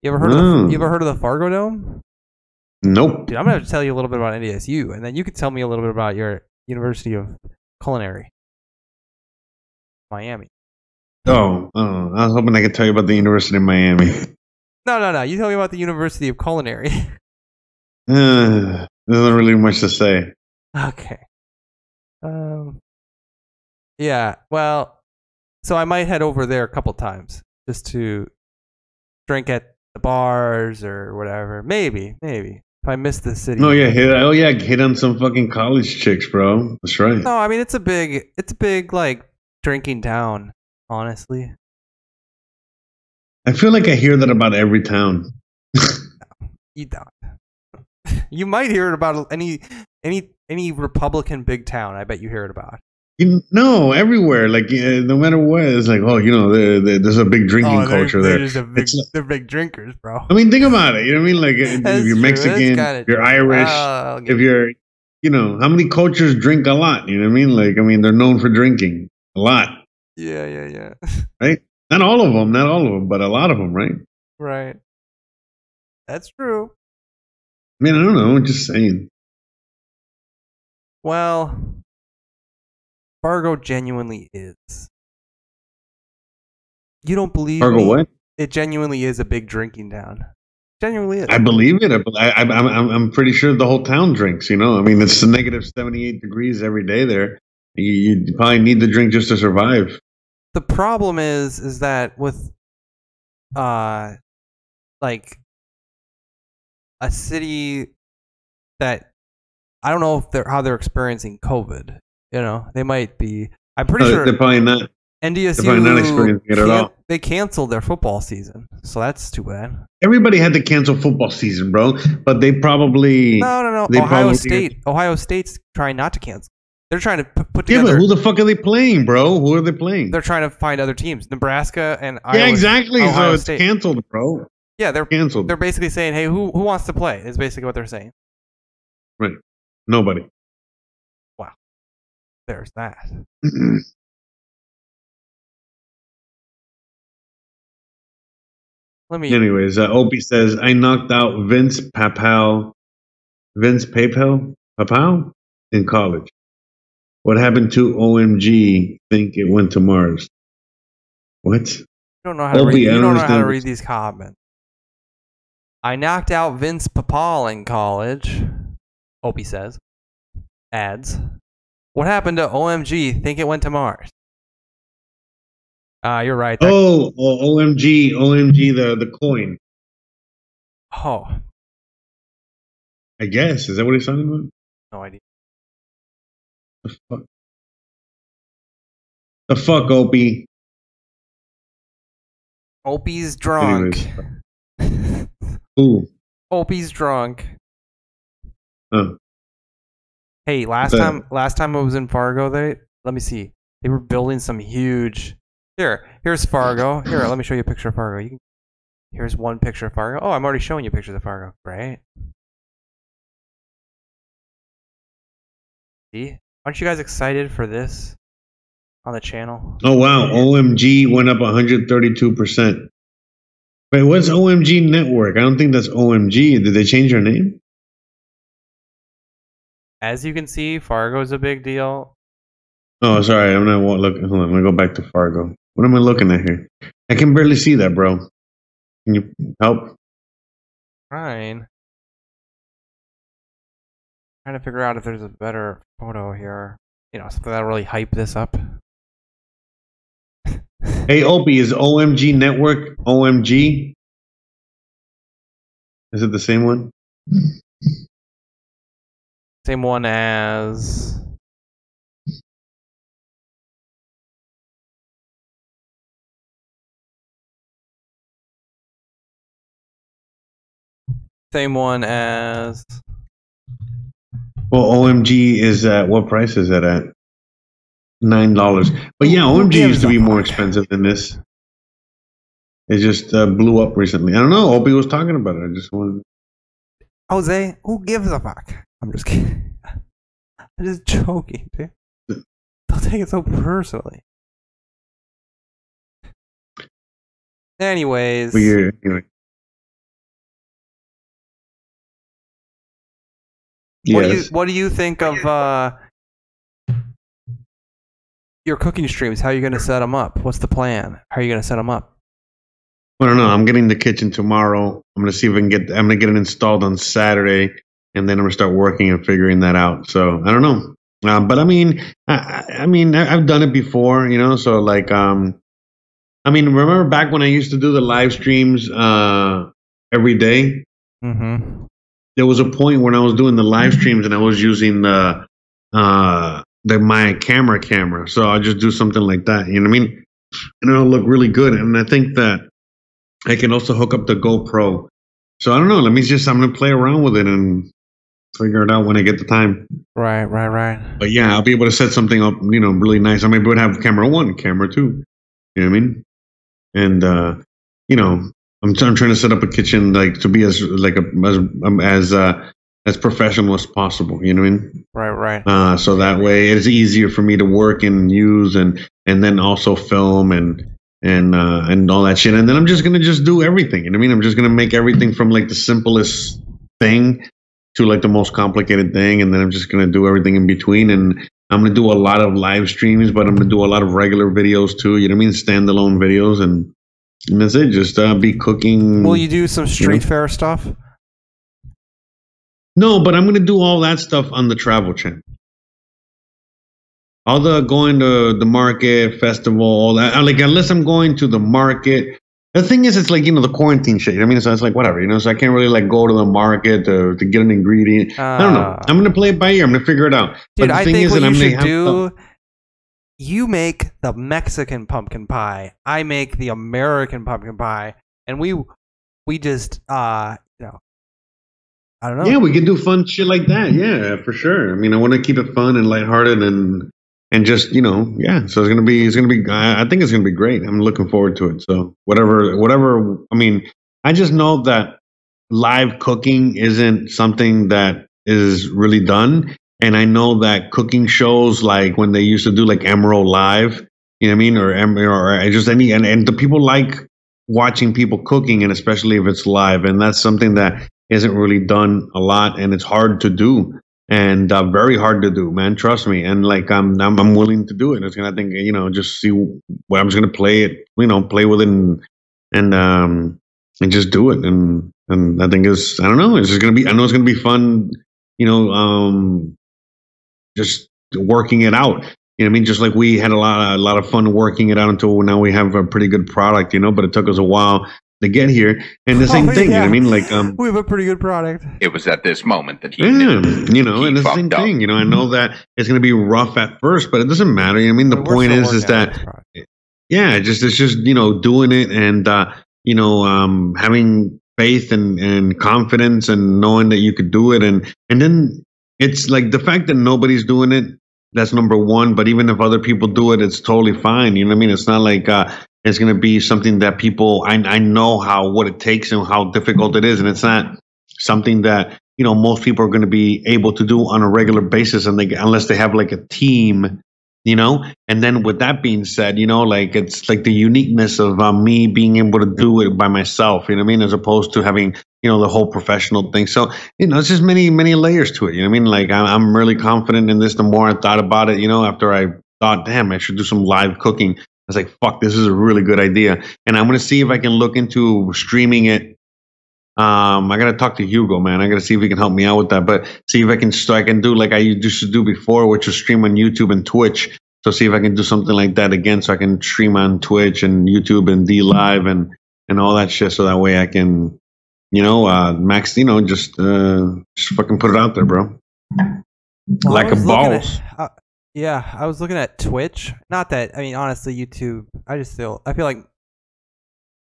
You ever heard of the, Fargo Dome? Nope. Dude, I'm gonna have to tell you a little bit about NDSU, and then you can tell me a little bit about your University of Culinary, Miami. Oh, I was hoping I could tell you about the University of Miami. No. You tell me about the University of Culinary. There's not really much to say. Okay. Yeah, well, so I might head over there a couple times just to drink at the bars or whatever. Maybe. If I miss the city. No, yeah. Hit on some fucking college chicks, bro. That's right. No, I mean, it's a big, like, drinking town, honestly. I feel like I hear that about every town. You don't. You might hear it about any Republican big town. I bet you hear it about. You know, everywhere. Like no matter what, it's like, oh, you know, there's a big drinking culture there. They're big drinkers, bro. I mean, think about it. You know what I mean? Like if you're Mexican, if you're Irish, if you're, you know, how many cultures drink a lot? You know what I mean? Like, I mean, they're known for drinking a lot. Yeah. Right. Not all of them, but a lot of them, right? Right. That's true. I mean, I don't know. I'm just saying. Well, Fargo genuinely is. You don't believe Fargo? Me? What? It genuinely is a big drinking town. Genuinely is. I believe it. I'm pretty sure the whole town drinks. You know, I mean, it's negative 78 degrees every day there. You probably need to drink just to survive. The problem is that with, like, a city that I don't know if how they're experiencing COVID. You know, they might be. I'm pretty sure they're probably not. NDSU, probably not experiencing it at all. They canceled their football season, so that's too bad. Everybody had to cancel football season, bro. But they probably no. Ohio State's trying not to cancel. They're trying to put together. Yeah, but who the fuck are they playing, bro? Who are they playing? They're trying to find other teams. Nebraska and Iowa. Yeah, exactly. Ohio State. It's canceled, bro. Yeah, they're canceled. They're basically saying, "Hey, who wants to play?" Is basically what they're saying. Right. Nobody. Wow. There's that. Let me. Anyways, Opie says I knocked out Vince Papale in college. What happened to OMG? Think it went to Mars. What? You don't know how to read these comments. I knocked out Vince Papale in college. Opie says. Adds. What happened to OMG? Think it went to Mars. You're right. OMG, the coin. Oh. I guess. Is that what he's talking about? No idea. The fuck, Opie. Opie's drunk. Ooh. Opie's drunk. Huh. Hey, last time I was in Fargo, They were building some huge. Here's Fargo. Here, let me show you a picture of Fargo. Here's one picture of Fargo. Oh, I'm already showing you pictures of Fargo, right? See? Aren't you guys excited for this on the channel? Oh, wow. OMG went up 132%. Wait, what's OMG Network? I don't think that's OMG. Did they change their name? As you can see, Fargo's a big deal. Oh, sorry. I'm not looking. Hold on. I'm going to go back to Fargo. What am I looking at here? I can barely see that, bro. Can you help? Trying to figure out if there's a better photo here. You know, something that'll really hype this up. Hey, Opie, is OMG Network OMG? Is it the same one? Same one as... Same one as... Well, OMG is at what price is that at? $9. But yeah, OMG used to be more expensive than this. It just blew up recently. I don't know. Opie was talking about it. I just wanted. Jose, who gives a fuck? I'm just kidding. I'm just joking, dude. Don't take it so personally. Anyways. Weird. Anyway. What do you think of your cooking streams? How are you going to set them up? What's the plan? How are you going to set them up? I don't know. I'm getting the kitchen tomorrow. I'm going to see if I can I'm going to get it installed on Saturday, and then I'm going to start working and figuring that out. So I don't know. But I mean, I've done it before, you know. So like, I mean, remember back when I used to do the live streams every day? Mm-hmm. There was a point when I was doing the live streams and I was using my camera. So I'll just do something like that. You know what I mean? And it'll look really good. And I think that I can also hook up the GoPro. So I don't know. I'm going to play around with it and figure it out when I get the time. Right. But yeah, I'll be able to set something up, you know, really nice. I mean, we'd have camera one, camera two. You know what I mean? And, you know. I'm trying to set up a kitchen like to be as professional as possible. You know what I mean? Right. So that way it's easier for me to work and use and then also film and and all that shit. And then I'm just going to just do everything. You know what I mean? I'm just going to make everything from like the simplest thing to like the most complicated thing. And then I'm just going to do everything in between. And I'm going to do a lot of live streams, but I'm going to do a lot of regular videos too. You know what I mean? Standalone videos. And that's it. Just be cooking. Will you do some street fair stuff? No, but I'm going to do all that stuff on the travel channel. All the going to the market, festival, all that. Like, unless I'm going to the market. The thing is, it's like, you know, the quarantine shit. You know what I mean? So it's like, whatever, you know? So I can't really, like, go to the market to get an ingredient. I don't know. I'm going to play it by ear. I'm going to figure it out. Dude, but the thing is that I'm going to do... You make the Mexican pumpkin pie. I make the American pumpkin pie. And we just, you know, I don't know. Yeah, we can do fun shit like that. Yeah, for sure. I mean, I want to keep it fun and lighthearted and just, you know, yeah. So it's going to be, I think it's going to be great. I'm looking forward to it. So whatever, I mean, I just know that live cooking isn't something that is really done. And I know that cooking shows, like when they used to do like Emeril Live, you know what I mean? Or just any, and the people like watching people cooking, and especially if it's live. And that's something that isn't really done a lot, and it's hard to do, and very hard to do, man. Trust me. And like, I'm willing to do it. It's going to, I think, you know, just see what I'm just going to play it, you know, play with it and just do it. And I think it's, I don't know, it's just going to be, I know it's going to be fun, you know, just working it out. You know what I mean? Just like we had a lot of fun working it out until now we have a pretty good product, you know, but it took us a while to get here. And the same thing, yeah. You know what I mean? Like, we have a pretty good product. It was at this moment that he, you know, and the same thing, you know, I know that it's going to be rough at first, but it doesn't matter. You know what I mean? The point is that, yeah, it's just, you know, doing it and, you know, having faith and confidence and knowing that you could do it. And then, it's like the fact that nobody's doing it, that's number one. But even if other people do it, it's totally fine. You know what I mean? It's not like it's going to be something that people, I know what it takes and how difficult it is. And it's not something that, you know, most people are going to be able to do on a regular basis unless they have like a team, you know? And then with that being said, you know, like it's like the uniqueness of me being able to do it by myself, you know what I mean? As opposed to having, you know, the whole professional thing. So, you know, it's just many, many layers to it. You know what I mean? Like I'm really confident in this. The more I thought about it, you know, after I thought, damn, I should do some live cooking. I was like, fuck, this is a really good idea. And I'm going to see if I can look into streaming it. I got to talk to Hugo, man. I got to see if he can help me out with that, but see if I can do like I used to do before, which was stream on YouTube and Twitch. So see if I can do something like that again. So I can stream on Twitch and YouTube and D Live and all that shit. So that way I can, you know, Max, you know, just fucking put it out there, bro. Well, like a balls. Yeah, I was looking at Twitch. Not that, I mean, honestly, YouTube, I feel like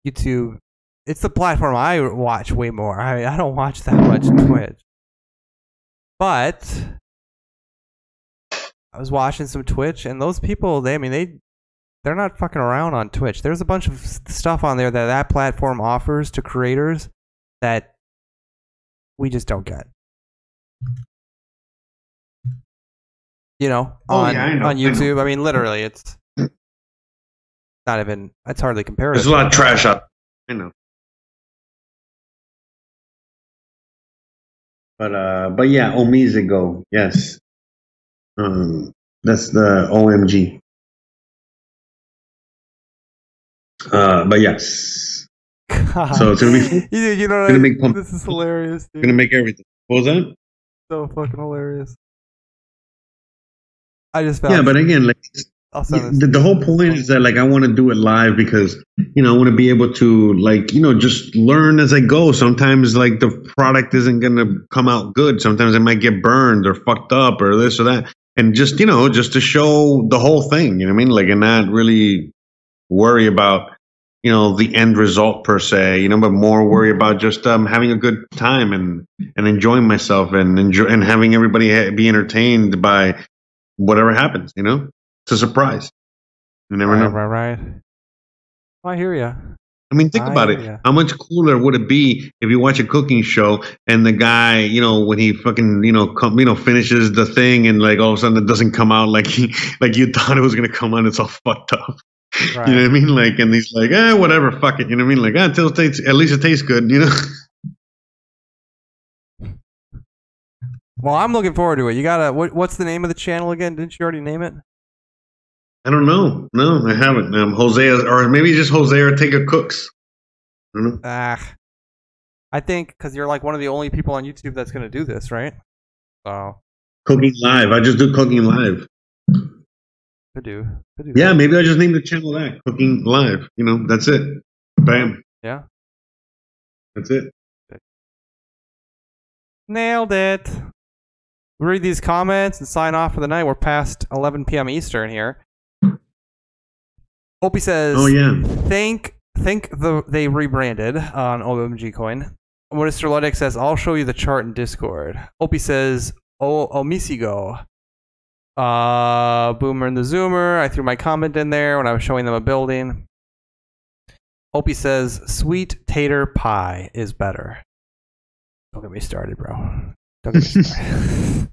YouTube, it's the platform I watch way more. I mean, I don't watch that much Twitch. But I was watching some Twitch, and those people, they're not fucking around on Twitch. There's a bunch of stuff on there that platform offers to creators that we just don't get, you know, on YouTube. I mean, literally, it's hardly comparable. There's a lot of trash out. I know. But yeah, OmiseGO. Yes. That's the OMG. But yes. God. So it's gonna be fun. You know what I mean? This is hilarious, dude. Gonna make everything. What was that? So fucking hilarious. I just found. Yeah, but again, like the whole point is that like I want to do it live because, you know, I want to be able to, like, you know, just learn as I go. Sometimes like the product isn't gonna come out good. Sometimes it might get burned or fucked up or this or that, and just, you know, just to show the whole thing. You know what I mean? Like, and not really worry about, you know, the end result per se, you know, but more worry about just having a good time and enjoying myself and having everybody be entertained by whatever happens, you know? It's a surprise. You never know. Right. I hear you. I mean, think about it. How much cooler would it be if you watch a cooking show and the guy, you know, when he fucking, you know, finishes the thing and like all of a sudden it doesn't come out like you thought it was going to come out. It's all fucked up. Right. You know what I mean? Like, and he's like, eh, whatever, fuck it. You know what I mean? Like, until it tastes, at least it tastes good, you know? Well, I'm looking forward to it. You gotta, what's the name of the channel again? Didn't you already name it? I don't know. No, I haven't. Hosea, or maybe just Hosea Ortega Cooks. I don't know. I think, because you're like one of the only people on YouTube that's going to do this, right? So. Cooking Live. I just do Cooking Live. Could do. Yeah, maybe I just named the channel that. Cooking Live. You know, that's it. Bam. Yeah. That's it. Nailed it. Read these comments and sign off for the night. We're past 11 p.m. Eastern here. Opie says, "Oh yeah, they rebranded on OMG Coin." Mr. Luddick says, "I'll show you the chart in Discord." Opie says, "Oh, OmiseGO." Boomer and the Zoomer. I threw my comment in there when I was showing them a building. Opie says, "Sweet tater pie is better." Don't get me started, bro. Don't get me started.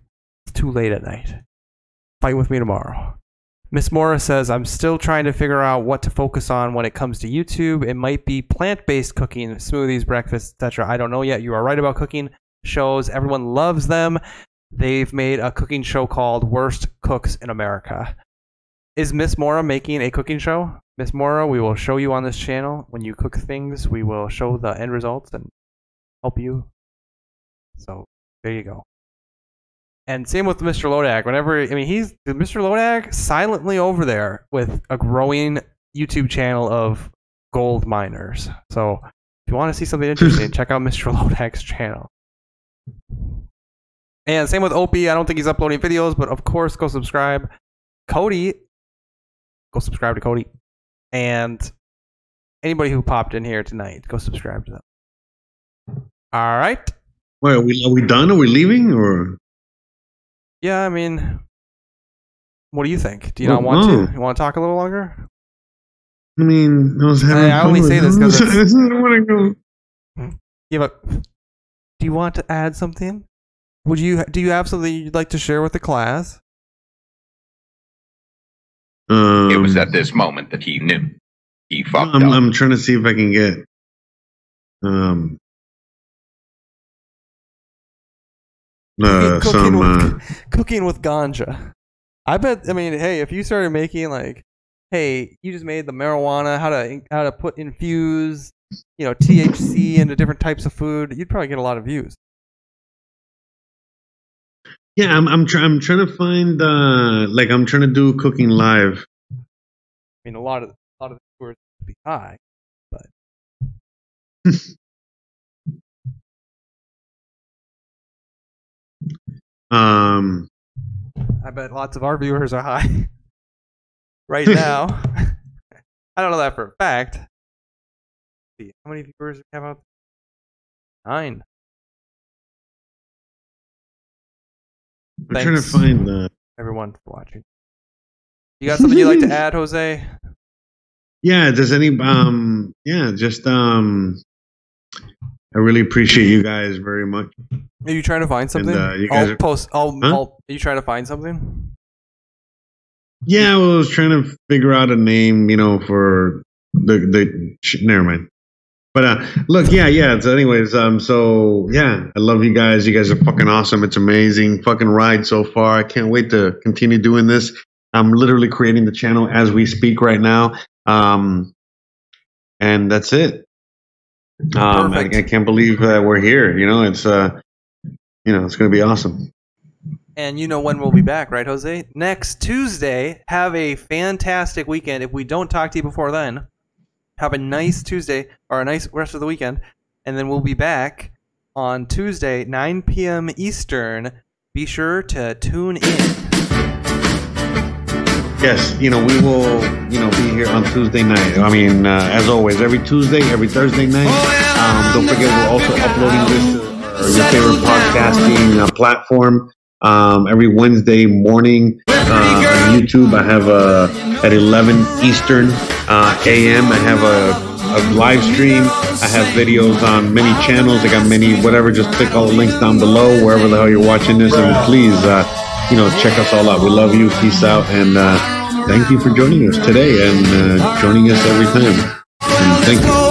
It's too late at night. Fight with me tomorrow. Miss Mora says, I'm still trying to figure out what to focus on when it comes to YouTube. It might be plant-based cooking, smoothies, breakfasts, etc. I don't know yet. You are right about cooking shows. Everyone loves them. They've made a cooking show called Worst Cooks in America. Is Miss Mora making a cooking show? Miss Mora, we will show you on this channel. When you cook things, we will show the end results and help you. So, there you go. And same with Mr. Lodak. Whenever, I mean, he's Mr. Lodak silently over there with a growing YouTube channel of gold miners. So if you want to see something interesting, check out Mr. Lodak's channel. And same with Opie. I don't think he's uploading videos, but of course, go subscribe. Cody, go subscribe to Cody. And anybody who popped in here tonight, go subscribe to them. All right. Wait, are we done? Are we leaving? Or? Yeah, I mean, what do you think? Do you not want to? You want to talk a little longer? I mean, I was having fun. I only say this because I don't want to go. Yeah, but do you want to add something? Do you have something you'd like to share with the class? It was at this moment that he knew he fucked up. I'm trying to see if I can get. Cooking with ganja. I bet. I mean, hey, if you started making like, hey, you just made the marijuana, how to infuse, you know, THC into different types of food, you'd probably get a lot of views. Yeah, I'm trying to find like I'm trying to do Cooking Live. I mean, a lot of the viewers would be high, but. I bet lots of our viewers are high right now. I don't know that for a fact. Let's see, how many viewers do we have out there? 9. Thanks, trying to find everyone for watching. You got something you'd like to add, Jose? Yeah. Does any yeah, just I really appreciate you guys very much. Are you trying to find something? Are you trying to find something? Yeah, well, I was trying to figure out a name, you know, for the never mind. But look, yeah. So, anyways, so yeah, I love you guys. You guys are fucking awesome. It's amazing, fucking ride so far. I can't wait to continue doing this. I'm literally creating the channel as we speak right now, and that's it. I can't believe we're here. You know, it's going to be awesome. And you know when we'll be back, right, Jose? Next Tuesday. Have a fantastic weekend. If we don't talk to you before then, have a nice Tuesday or a nice rest of the weekend. And then we'll be back on Tuesday, 9 p.m. Eastern. Be sure to tune in. Yes, you know, we will, you know, be here on Tuesday night. I mean, as always, every Tuesday, every Thursday night. Don't forget, we're also uploading this to your favorite podcasting platform. Every Wednesday morning on YouTube, I have at 11 Eastern a.m., I have a live stream. I have videos on many channels. I got many, whatever. Just click all the links down below, wherever the hell you're watching this. And please, you know, check us all out. We love you. Peace out. And Thank you for joining us today and joining us every time. And thank you.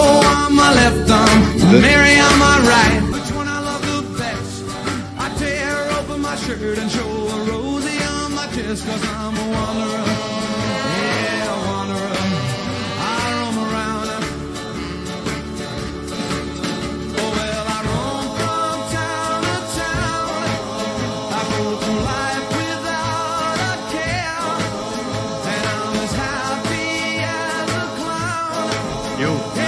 Yo.